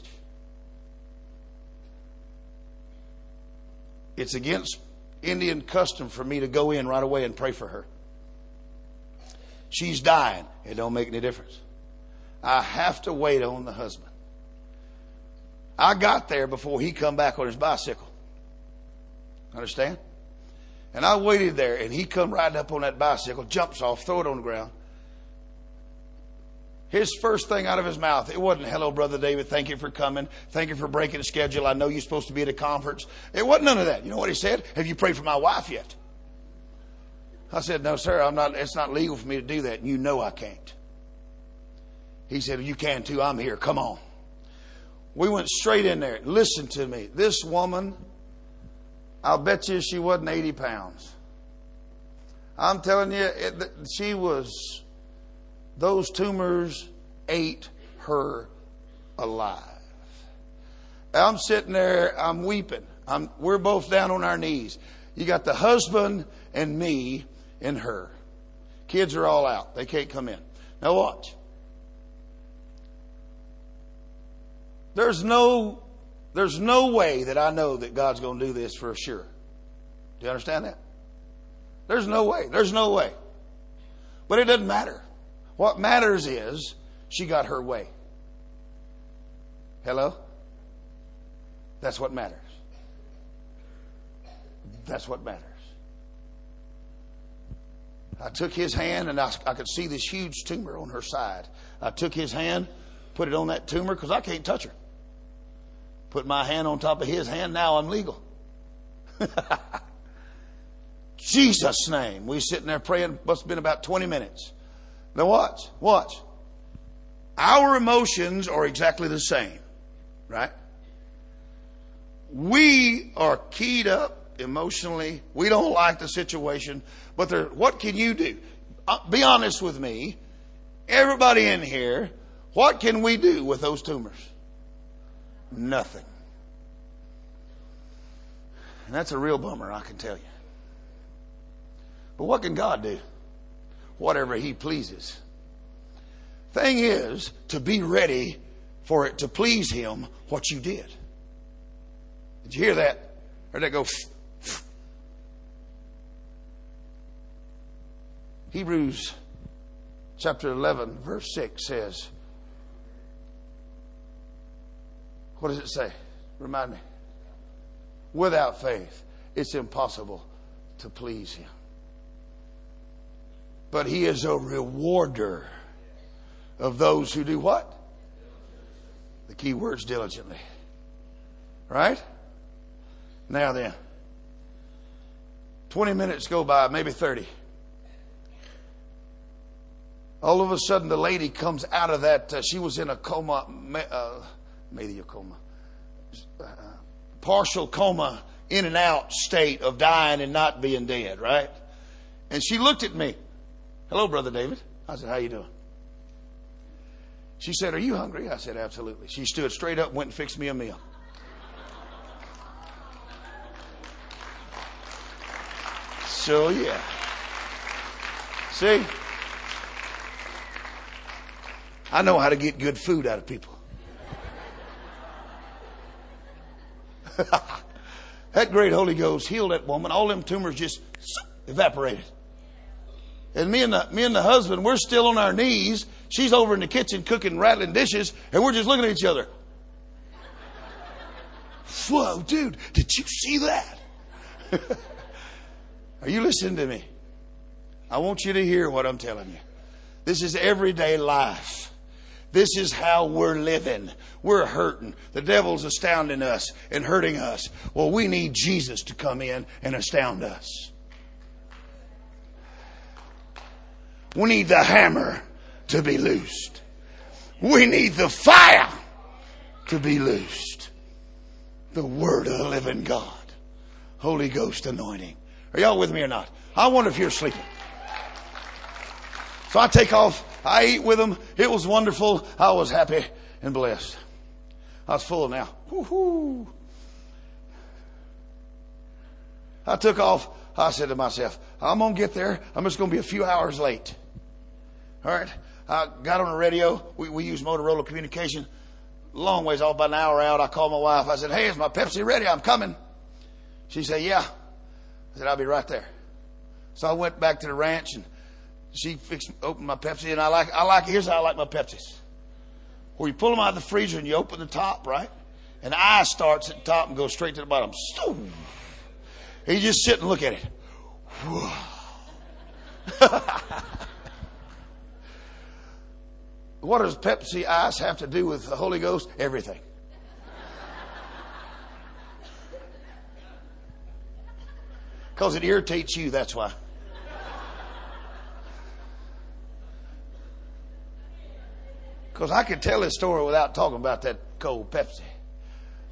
It's against Indian custom for me to go in right away and pray for her. She's dying. It don't make any difference. I have to wait on the husband. I got there before he come back on his bicycle. Understand? And I waited there, and he come riding up on that bicycle, jumps off, throw it on the ground. His first thing out of his mouth, it wasn't, hello, Brother David, thank you for coming. Thank you for breaking the schedule. I know you're supposed to be at a conference. It wasn't none of that. You know what he said? Have you prayed for my wife yet? I said, no, sir, I'm not. It's not legal for me to do that. And you know I can't. He said, you can too. I'm here. Come on. We went straight in there. Listen to me. This woman, I'll bet you she wasn't 80 pounds. I'm telling you, she was... Those tumors ate her alive. I'm sitting there. I'm weeping. We're both down on our knees. You got the husband and me and her. Kids are all out. They can't come in. Now watch. There's no way that I know that God's going to do this for sure. Do you understand that? There's no way. But it doesn't matter. What matters is she got her way. Hello? That's what matters. That's what matters. I took his hand, and I could see this huge tumor on her side. I took his hand, put it on that tumor, because I can't touch her. Put my hand on top of his hand. Now I'm legal. Jesus' name. We sitting there praying. Must have been about 20 minutes. Now watch. Our emotions are exactly the same, right? We are keyed up emotionally. We don't like the situation, but what can you do? Be honest with me. Everybody in here, what can we do with those tumors? Nothing. And that's a real bummer, I can tell you. But what can God do? Whatever He pleases. Thing is to be ready for it to please Him what you did. Did you hear that? Or did that go? Hebrews chapter 11 verse 6 says, what does it say? Remind me. Without faith, it's impossible to please Him. But He is a rewarder of those who do what? The key word's diligently. Right? Now then, 20 minutes go by, maybe 30. All of a sudden, the lady comes out of that. She was in a coma, partial coma, in and out state of dying and not being dead, right? And she looked at me. Hello, Brother David. I said, how you doing? She said, are you hungry? I said, absolutely. She stood straight up, went and fixed me a meal. So, yeah. See? I know how to get good food out of people. That great Holy Ghost healed that woman. All them tumors just evaporated. And me and the husband, we're still on our knees. She's over in the kitchen cooking, rattling dishes, and we're just looking at each other. Whoa, dude, did you see that? Are you listening to me? I want you to hear what I'm telling you. This is everyday life. This is how we're living. We're hurting. The devil's astounding us and hurting us. Well, we need Jesus to come in and astound us. We need the hammer to be loosed. We need the fire to be loosed. The Word of the living God. Holy Ghost anointing. Are y'all with me or not? I wonder if you're sleeping. So I take off. I eat with them. It was wonderful. I was happy and blessed. I was full now. Woo-hoo. I took off. I said to myself, I'm going to get there. I'm just going to be a few hours late. All right. I got on the radio. We use Motorola communication. Long ways off, about an hour out. I called my wife. I said, hey, is my Pepsi ready? I'm coming. She said, yeah. I said, I'll be right there. So I went back to the ranch and she opened my Pepsi, and here's how I like my Pepsis. Where you pull them out of the freezer and you open the top, right? And the eye starts at the top and goes straight to the bottom. And you just sit and look at it. What does Pepsi ice have to do with the Holy Ghost? Everything. Because it irritates you, that's why. Because I could tell this story without talking about that cold Pepsi.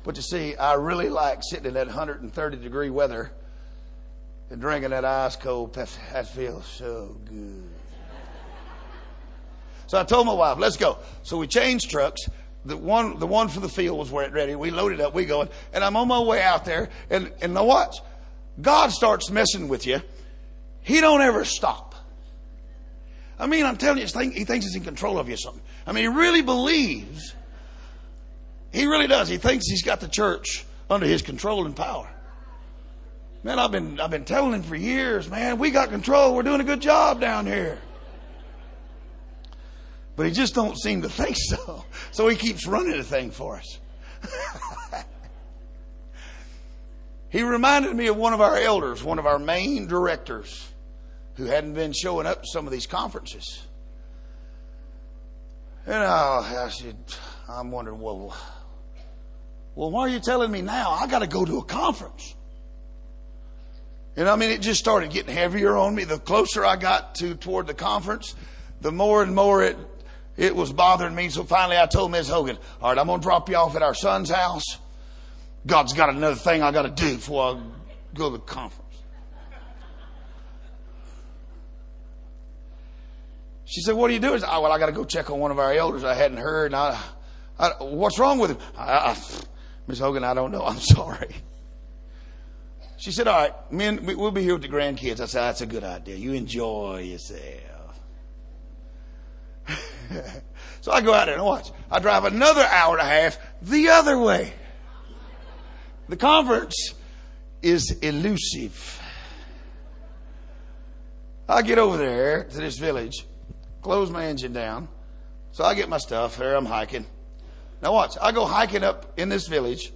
But you see, I really like sitting in that 130-degree weather and drinking that ice-cold Pepsi. That feels so good. So I told my wife, let's go. So we changed trucks. The one for the field was ready. We loaded up. We going. And I'm on my way out there. And now watch. God starts messing with you. He don't ever stop. I mean, I'm telling you, he thinks he's in control of you or something. I mean, he really believes. He really does. He thinks he's got the church under his control and power. Man, I've been telling him for years, man, we got control. We're doing a good job down here. But he just don't seem to think so. So he keeps running the thing for us. He reminded me of one of our elders, one of our main directors, who hadn't been showing up to some of these conferences. And I'm wondering, well, why are you telling me now? I got to go to a conference. And I mean, it just started getting heavier on me. The closer I got toward the conference, the more and more it was bothering me. So finally I told Ms. Hogan, all right, I'm going to drop you off at our son's house. God's got another thing I got to do before I go to the conference. She said, what are you doing? I said, well, I got to go check on one of our elders. I hadn't heard. And what's wrong with him? Miss Hogan, I don't know. I'm sorry. She said, all right, men, we'll be here with the grandkids. I said, that's a good idea. You enjoy yourself. So I go out there and watch. I drive another hour and a half the other way. The conference is elusive. I get over there to this village, close my engine down. So I get my stuff there. I'm hiking. Now watch. I go hiking up in this village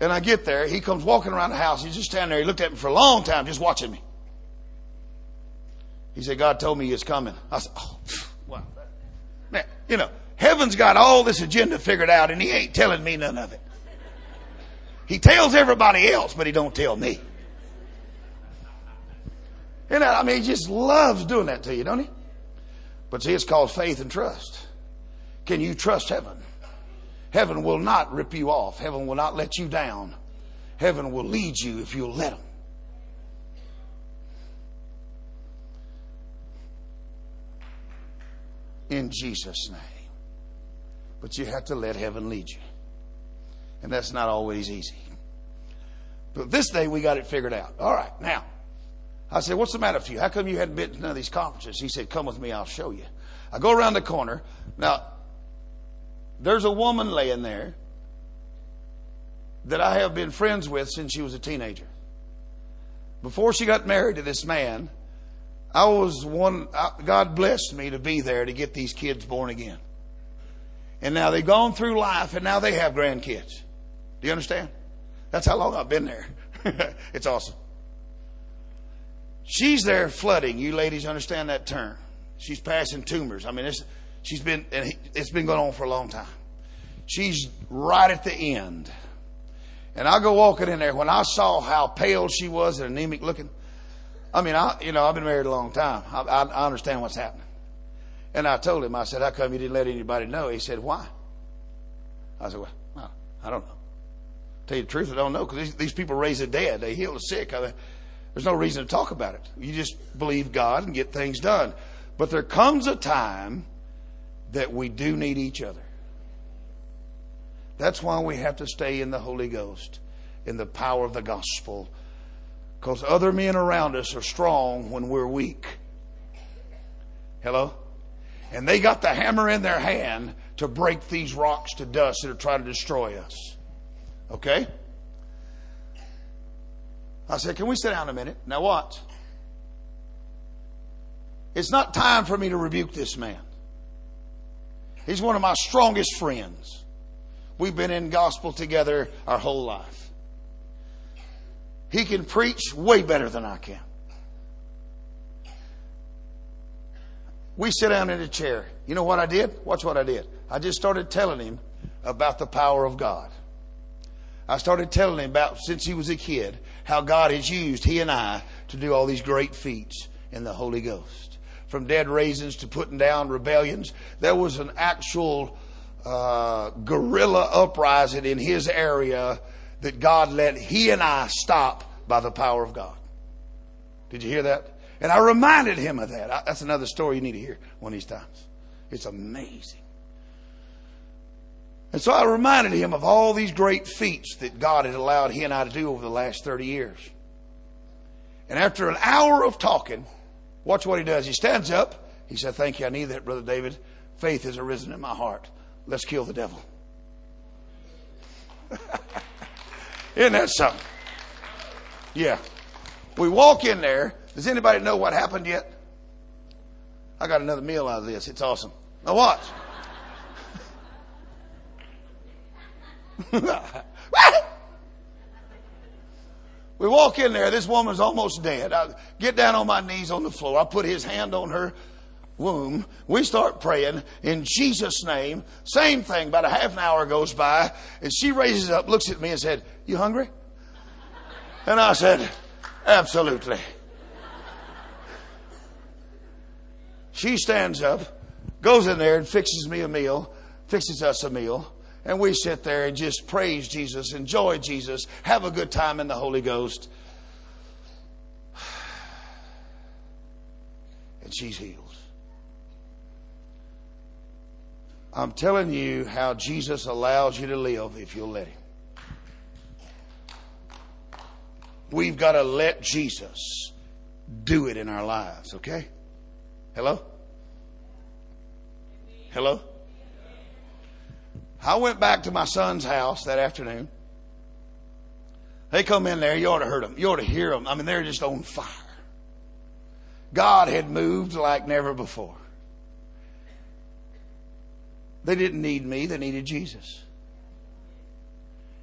and I get there. He comes walking around the house. He's just standing there. He looked at me for a long time, just watching me. He said, God told me he was coming. I said, oh, wow. Man, heaven's got all this agenda figured out and he ain't telling me none of it. He tells everybody else, but he don't tell me. And I mean, he just loves doing that to you, don't he? But see, it's called faith and trust. Can you trust heaven? Heaven will not rip you off. Heaven will not let you down. Heaven will lead you if you'll let him. in Jesus' name. But you have to let heaven lead you. And that's not always easy. But this day we got it figured out. All right, now. I said, what's the matter with you? How come you hadn't been to none of these conferences? He said, come with me, I'll show you. I go around the corner. Now, there's a woman laying there that I have been friends with since she was a teenager. Before she got married to this man, God blessed me to be there to get these kids born again. And now they've gone through life and now they have grandkids. Do you understand? That's how long I've been there. It's awesome. She's there flooding. You ladies understand that term. She's passing tumors. I mean, it's been going on for a long time. She's right at the end. And I go walking in there. When I saw how pale she was and anemic looking, I mean, I've been married a long time. I understand what's happening. And I told him, I said, how come you didn't let anybody know? He said, why? I said, well, I don't know. Tell you the truth, I don't know. Because these people raise the dead. They heal the sick. I mean, there's no reason to talk about it. You just believe God and get things done. But there comes a time that we do need each other. That's why we have to stay in the Holy Ghost, in the power of the gospel. Because other men around us are strong when we're weak. Hello? And they got the hammer in their hand to break these rocks to dust that are trying to destroy us. Okay? I said, can we sit down a minute? Now watch. It's not time for me to rebuke this man. He's one of my strongest friends. We've been in gospel together our whole life. He can preach way better than I can. We sit down in a chair. You know what I did? Watch what I did. I just started telling him about the power of God. I started telling him about, since he was a kid, how God has used he and I to do all these great feats in the Holy Ghost. From dead raisins to putting down rebellions. There was an actual guerrilla uprising in his area that God let he and I stop by the power of God. Did you hear that? And I reminded him of that. That's another story you need to hear one of these times. It's amazing. And so I reminded him of all these great feats that God had allowed he and I to do over the last 30 years. And after an hour of talking, watch what he does. He stands up. He said, thank you. I need that, Brother David. Faith has arisen in my heart. Let's kill the devil. Isn't that something? Yeah. We walk in there. Does anybody know what happened yet? I got another meal out of this. It's awesome. Now watch. We walk in there. This woman's almost dead. I get down on my knees on the floor. I put his hand on her womb. We start praying in Jesus' name. Same thing. About a half an hour goes by, and she raises up, looks at me, and said, "You hungry?" And I said, "Absolutely." She stands up, goes in there, and fixes us a meal. And we sit there and just praise Jesus, enjoy Jesus, have a good time in the Holy Ghost. And she's healed. I'm telling you how Jesus allows you to live if you'll let Him. We've got to let Jesus do it in our lives, okay? Hello? Hello? I went back to my son's house that afternoon. They come in there. You ought to hear them. You ought to hear them. I mean, they're just on fire. God had moved like never before. They didn't need me. They needed Jesus.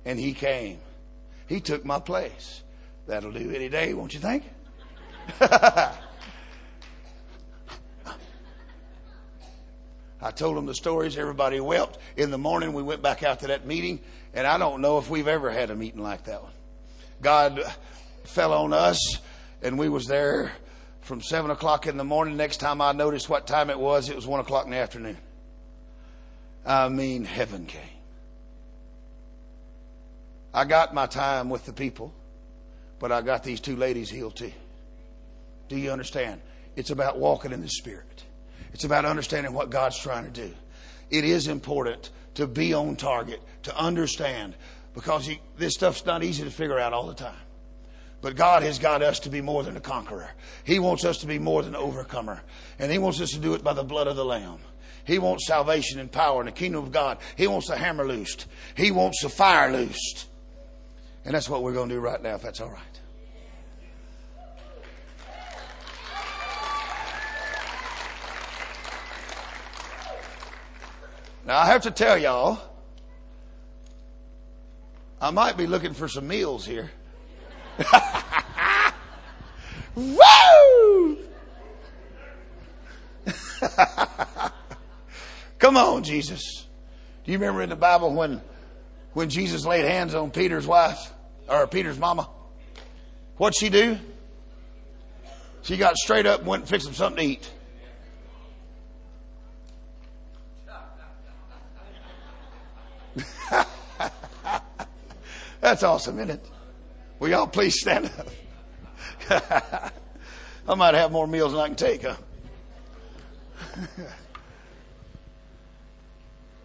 And He came. He took my place. That'll do any day, won't you think? I told them the stories. Everybody wept. In the morning, we went back out to that meeting. And I don't know if we've ever had a meeting like that one. God fell on us. And we was there from 7 o'clock in the morning. Next time I noticed what time it was 1 o'clock in the afternoon. I mean, heaven came. I got my time with the people. But I got these two ladies healed too. Do you understand? It's about walking in the Spirit. It's about understanding what God's trying to do. It is important to be on target, to understand, because this stuff's not easy to figure out all the time. But God has got us to be more than a conqueror. He wants us to be more than an overcomer. And He wants us to do it by the blood of the Lamb. He wants salvation and power in the kingdom of God. He wants the hammer loosed. He wants the fire loosed. And that's what we're going to do right now, if that's all right. Now, I have to tell y'all, I might be looking for some meals here. Woo! Come on, Jesus. Do you remember in the Bible when Jesus laid hands on Peter's wife, or Peter's mama? What'd she do? She got straight up and went and fixed him something to eat. That's awesome, isn't it? Will y'all please stand up? I might have more meals than I can take, huh?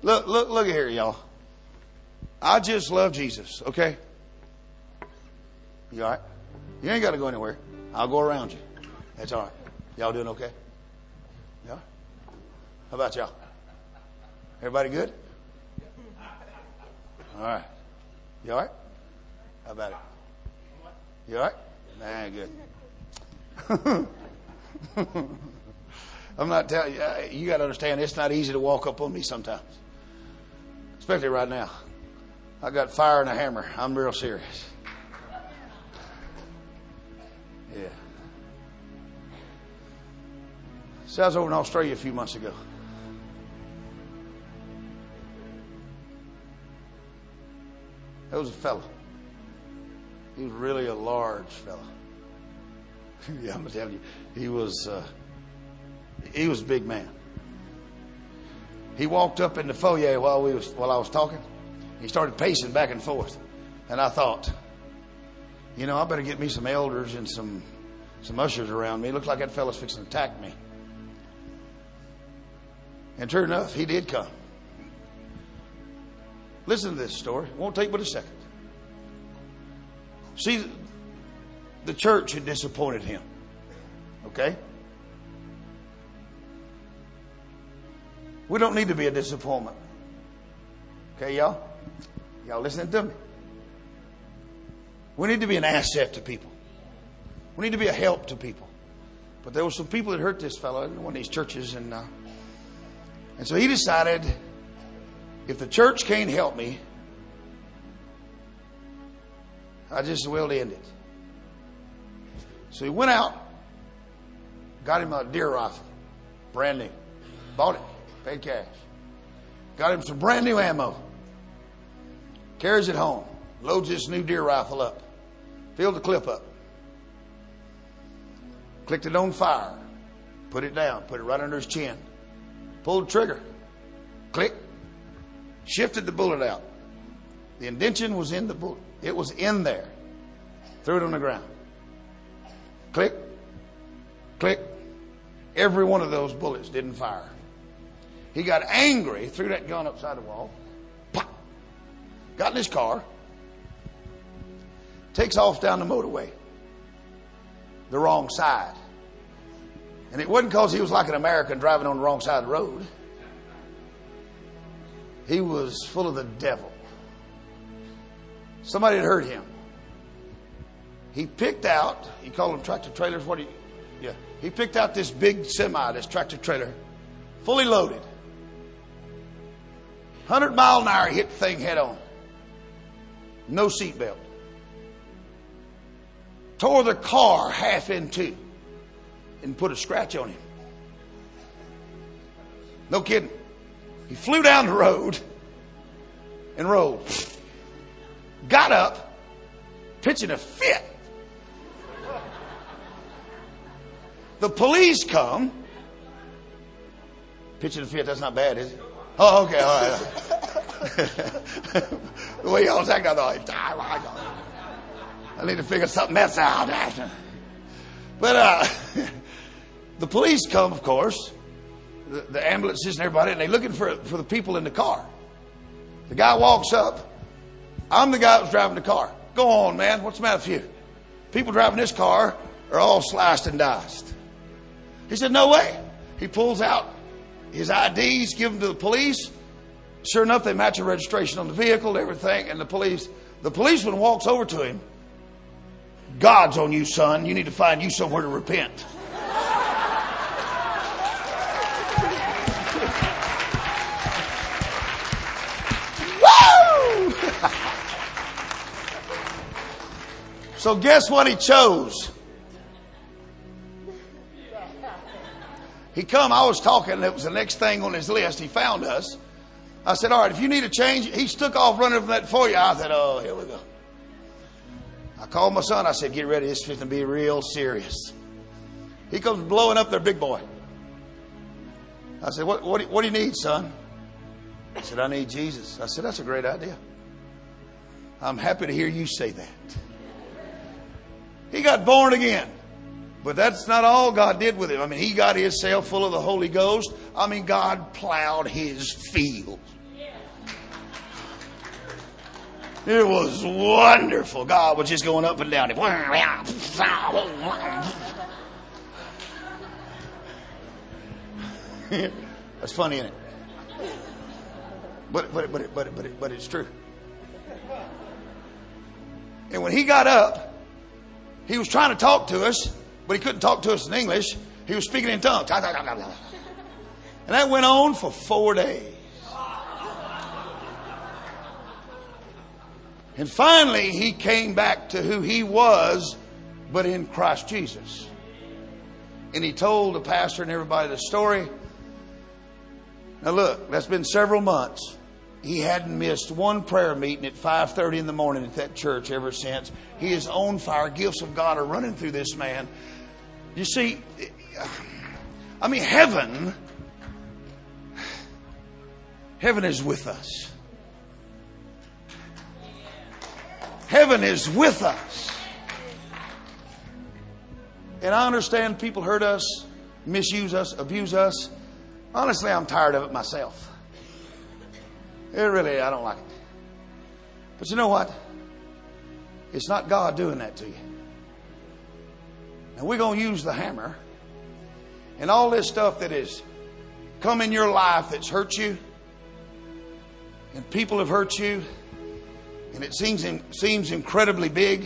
Look here, y'all. I just love Jesus, okay? You all right? You ain't got to go anywhere. I'll go around you. That's all right. Y'all doing okay? Yeah? How about y'all? Everybody good? All right. You all right? How about it? You all right? Nah, good. I'm not telling you. You got to understand, it's not easy to walk up on me sometimes. Especially right now. I got fire and a hammer. I'm real serious. Yeah. So I was over in Australia a few months ago. There was a fellow. He was really a large fellow. Yeah, I'm telling you, he was a big man. He walked up in the foyer while I was talking. He started pacing back and forth, and I thought, you know, I better get me some elders and some ushers around me. It looked like that fellow's fixing to attack me. And sure enough, he did come. Listen to this story. It won't take but a second. See, the church had disappointed him. Okay? We don't need to be a disappointment. Okay, y'all? Y'all listening to me? We need to be an asset to people. We need to be a help to people. But there were some people that hurt this fellow in one of these churches. And so he decided, if the church can't help me, I just will end it. So he went out, got him a deer rifle, brand new. Bought it, paid cash. Got him some brand new ammo. Carries it home, loads this new deer rifle up, filled the clip up, clicked it on fire, put it down, put it right under his chin, pulled the trigger, click, shifted the bullet out. The indention was in the bullet. It was in there. Threw it on the ground. Click. Click. Every one of those bullets didn't fire. He got angry, threw that gun upside the wall. Pop. Got in his car. Takes off down the motorway. The wrong side. And it wasn't because he was like an American driving on the wrong side of the road. He was full of the devil. Somebody had hurt him. He picked out, he called them tractor trailers. He picked out this big semi, this tractor trailer, fully loaded. 100 mile an hour, he hit the thing head on. No seatbelt. Tore the car half in two and put a scratch on him. No kidding. He flew down the road and rolled. Got up, pitching a fit. The police come. Pitching a fit, that's not bad, is it? Oh, okay, all right. The way y'all was acting, I thought, I need to figure something else out. But the police come, of course. the ambulances and everybody, and they're looking for the people in the car. The guy walks up. I'm the guy that was driving the car. Go on, man. What's the matter with you? People driving this car are all sliced and diced. He said, no way. He pulls out his IDs, give them to the police. Sure enough, they match a registration on the vehicle and everything. And the policeman walks over to him. God's on you, son. You need to find you somewhere to repent. So guess what he chose? He come, I was talking, and it was the next thing on his list. He found us. I said, all right, if you need a change, he took off running from that for you. I said, oh, here we go. I called my son. I said, get ready. This is going to be real serious. He comes blowing up there, big boy. I said, what do you need, son? He said, I need Jesus. I said, that's a great idea. I'm happy to hear you say that. He got born again. But that's not all God did with him. I mean, he got himself full of the Holy Ghost. I mean, God plowed his field. It was wonderful. God was just going up and down. That's funny, isn't it? But it's true. And when he got up, he was trying to talk to us, but he couldn't talk to us in English. He was speaking in tongues. And that went on for 4 days. And finally, he came back to who he was, but in Christ Jesus. And he told the pastor and everybody the story. Now look, that's been several months. He hadn't missed one prayer meeting at 5:30 in the morning at that church ever since. He is on fire. Gifts of God are running through this man. You see, I mean, heaven is with us. Heaven is with us. And I understand people hurt us, misuse us, abuse us. Honestly, I'm tired of it myself. It really, I don't like it. But you know what? It's not God doing that to you. Now we're going to use the hammer. And all this stuff that has come in your life that's hurt you. And people have hurt you. And it seems incredibly big.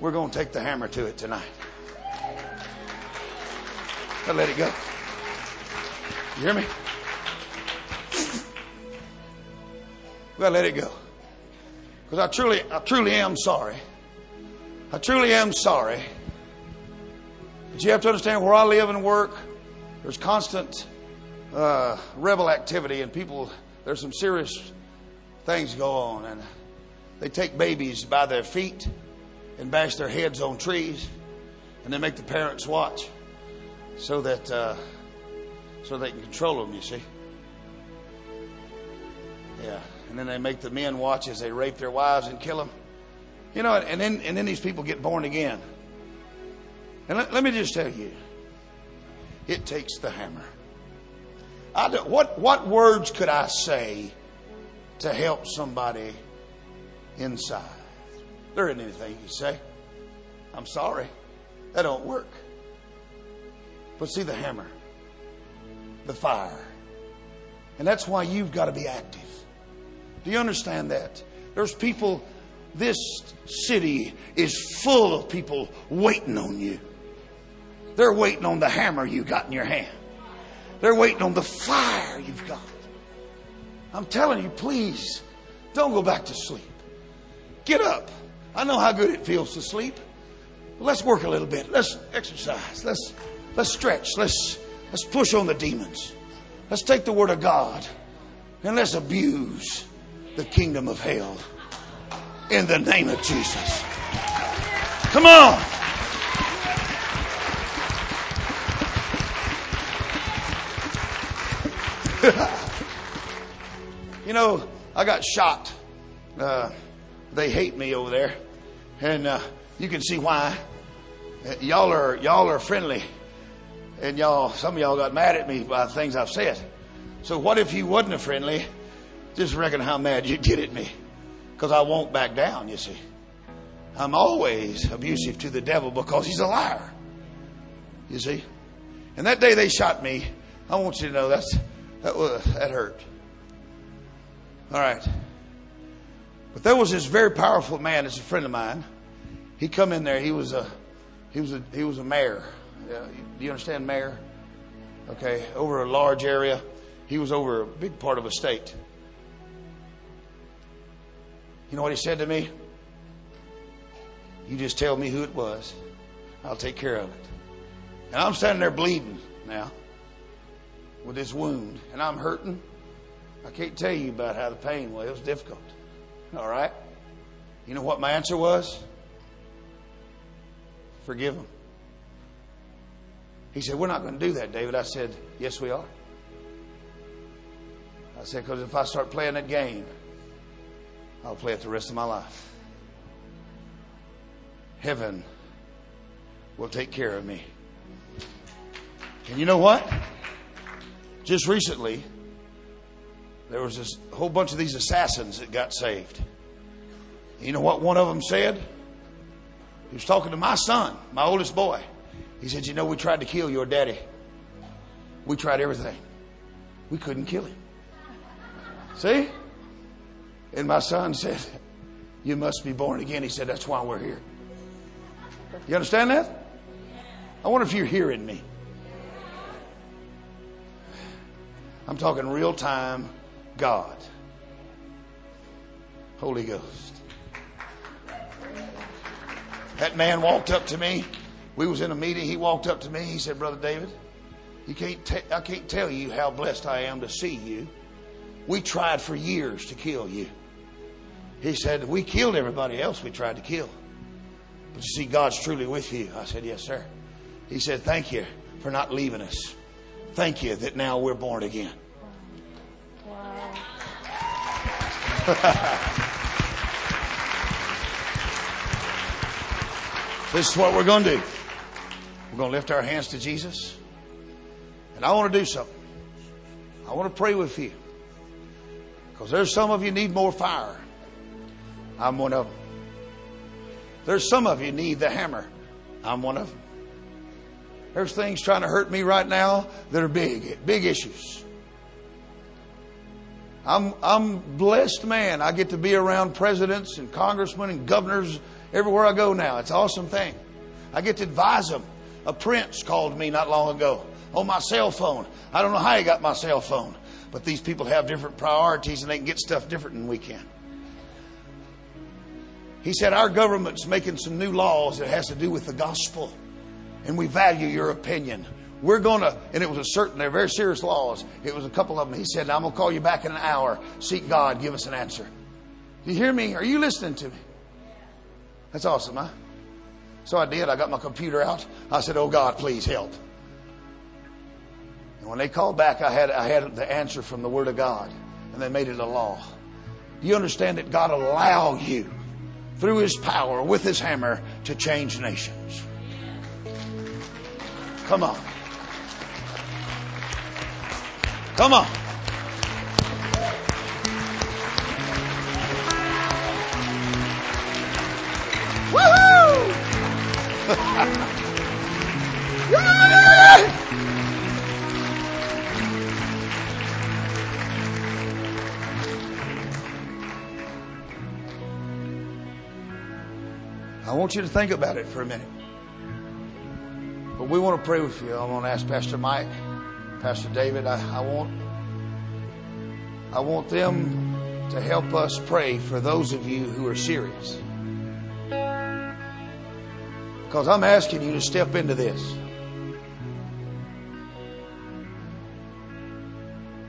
We're going to take the hammer to it tonight. Gotta let it go. You hear me? Well, let it go. Because I truly am sorry. I truly am sorry. But you have to understand where I live and work, there's constant rebel activity, and people, there's some serious things go on. And they take babies by their feet and bash their heads on trees, and they make the parents watch so they can control them, you see. Yeah. And then they make the men watch as they rape their wives and kill them. You know, and then these people get born again. And let me just tell you, it takes the hammer. What words could I say to help somebody inside? There isn't anything you say. I'm sorry. That don't work. But see the hammer. The fire. And that's why you've got to be active. Do you understand that? There's people, this city is full of people waiting on you. They're waiting on the hammer you got in your hand. They're waiting on the fire you've got. I'm telling you, please, don't go back to sleep. Get up. I know how good it feels to sleep. Let's work a little bit. Let's exercise. Let's stretch. Let's push on the demons. Let's take the Word of God and let's abuse the kingdom of hell in the name of Jesus. Come on. You know, I got shot. They hate me over there, and you can see why. Y'all are friendly. And y'all, some of y'all got mad at me by things I've said. So what if he wasn't a friendly? Just reckon how mad you'd get at me. Because I won't back down, you see. I'm always abusive to the devil because he's a liar. You see? And that day they shot me, I want you to know that hurt. All right. But there was this very powerful man that's a friend of mine. He come in there, he was a mayor. Do you understand mayor? Okay, over a large area. He was over a big part of a state. You know what he said to me? You just tell me who it was. I'll take care of it. And I'm standing there bleeding now with this wound. And I'm hurting. I can't tell you about how the pain was. It was difficult. All right? You know what my answer was? Forgive him. He said, we're not going to do that, David. I said, yes, we are. I said, because if I start playing that game, I'll play it the rest of my life. Heaven will take care of me. And you know what? Just recently, there was this whole bunch of these assassins that got saved. And you know what one of them said? He was talking to my son, my oldest boy. He said, you know, we tried to kill your daddy. We tried everything. We couldn't kill him. See? And my son said, you must be born again. He said, that's why we're here. You understand that? I wonder if you're hearing me. I'm talking real time God. Holy Ghost. That man walked up to me. We was in a meeting. He walked up to me. He said, Brother David, I can't tell you how blessed I am to see you. We tried for years to kill you. He said, we killed everybody else we tried to kill. But you see, God's truly with you. I said, yes, sir. He said, thank you for not leaving us. Thank you that now we're born again. Wow. This is what we're going to do. We're going to lift our hands to Jesus. And I want to do something. I want to pray with you. Because there's some of you need more fire. I'm one of them. There's some of you need the hammer. I'm one of them. There's things trying to hurt me right now that are big, big issues. I'm a blessed man. I get to be around presidents and congressmen and governors everywhere I go now. It's an awesome thing. I get to advise them. A prince called me not long ago on my cell phone. I don't know how he got my cell phone. But these people have different priorities and they can get stuff different than we can. He said, our government's making some new laws that has to do with the gospel. And we value your opinion. We're going to, and it was a certain, they're very serious laws. It was a couple of them. He said, I'm going to call you back in an hour. Seek God. Give us an answer. Do you hear me? Are you listening to me? That's awesome, huh? So I did. I got my computer out. I said, oh God, please help. And when they called back, I had the answer from the Word of God. And they made it a law. Do you understand that God allowed you, through His power, with His hammer, to change nations? Come on. Come on. Woo-hoo! Yeah! I want you to think about it for a minute. But we want to pray with you. I want to ask Pastor Mike, Pastor David, I want them to help us pray for those of you who are serious. Because I'm asking you to step into this.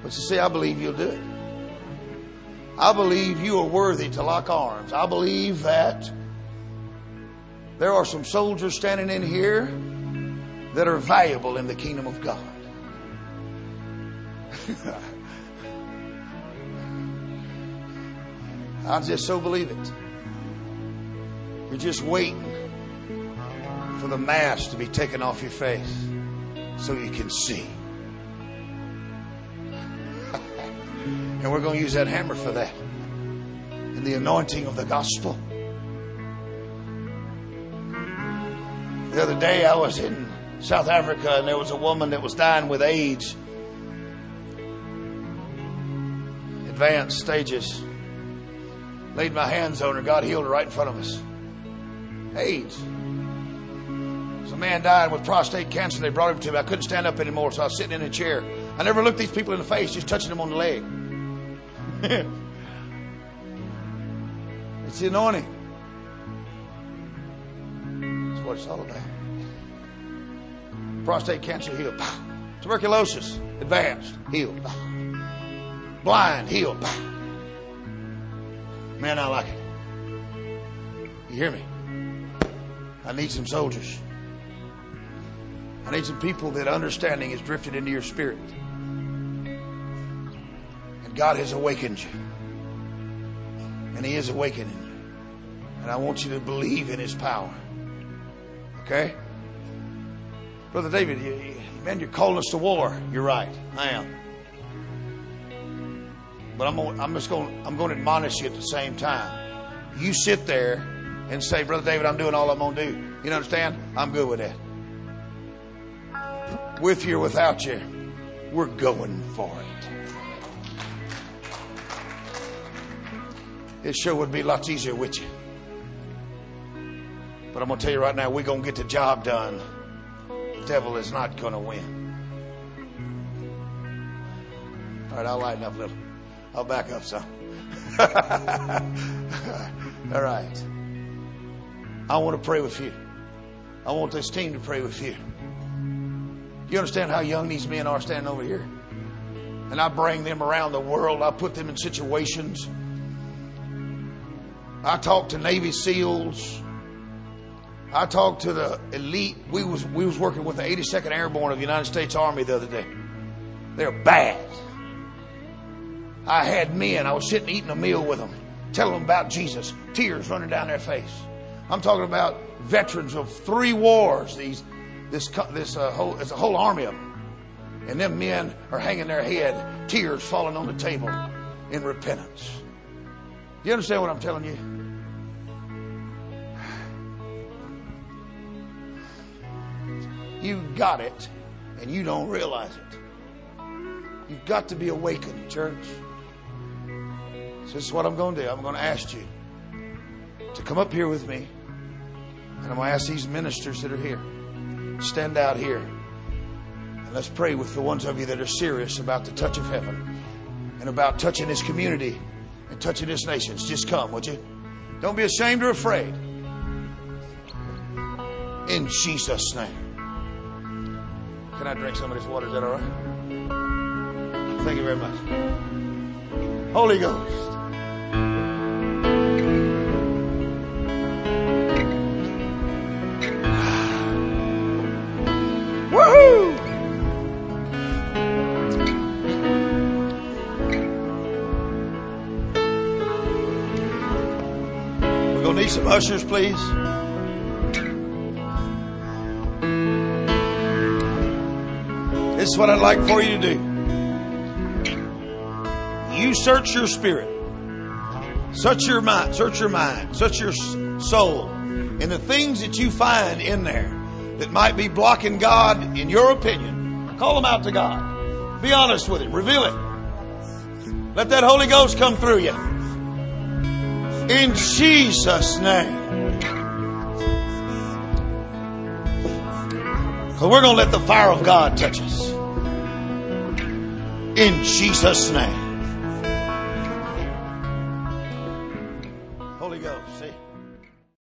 But you see, I believe you'll do it. I believe you are worthy to lock arms. I believe that there are some soldiers standing in here that are valuable in the kingdom of God. I just so believe it. You're just waiting for the mask to be taken off your face. so you can see. And we're going to use that hammer for that. And the anointing of the gospel. The other day I was in South Africa and there was a woman that was dying with AIDS. Advanced stages. Laid my hands on her. God healed her right in front of us. AIDS. So a man died with prostate cancer. They brought him to me. I couldn't stand up anymore, so I was sitting in a chair. I never looked these people in the face, just touching them on the leg. It's the anointing. That's what it's all about. Prostate cancer healed. Tuberculosis advanced, healed. Blind healed. Man, I like it. You hear me? I need some soldiers. I need some people that understanding has drifted into your spirit. And God has awakened you. And He is awakening you. And I want you to believe in His power. Okay? Brother David, man, you're calling us to war. You're right. I am. But I'm going to admonish you at the same time. You sit there and say, Brother David, I'm doing all I'm going to do. You understand? I'm good with that. With you or without you, we're going for it. It sure would be lots easier with you. But I'm going to tell you right now, we're going to get the job done. The devil is not going to win. All right, I'll lighten up a little. I'll back up some. All right. I want to pray with you. I want this team to pray with you. You understand how young these men are standing over here? And I bring them around the world. I put them in situations. I talk to Navy SEALs. I talk to the elite. We was working with the 82nd Airborne of the United States Army the other day. They're bad. I had men. I was sitting eating a meal with them. Telling them about Jesus. Tears running down their face. I'm talking about veterans of 3 wars. It's a whole army of them. And them men are hanging their head, tears falling on the table in repentance. Do you understand what I'm telling you? You got it, and you don't realize it. You've got to be awakened, church. So this is what I'm going to do. I'm going to ask you to come up here with me, and I'm going to ask these ministers that are here. Stand out here and let's pray with the ones of you that are serious about the touch of heaven and about touching this community and touching this nation. Just come, would you? Don't be ashamed or afraid. In Jesus' name. Can I drink some of this water? Is that all right? Thank you very much. Holy Ghost. Woo-hoo! We're going to need some ushers, please. This is what I'd like for you to do. You search your spirit. Search your mind. Search your mind. Search your soul. And the things that you find in there that might be blocking God, in your opinion, call them out to God. Be honest with Him. Reveal it. Let that Holy Ghost come through you. In Jesus' name. So we're going to let the fire of God touch us. In Jesus' name. Holy Ghost, see?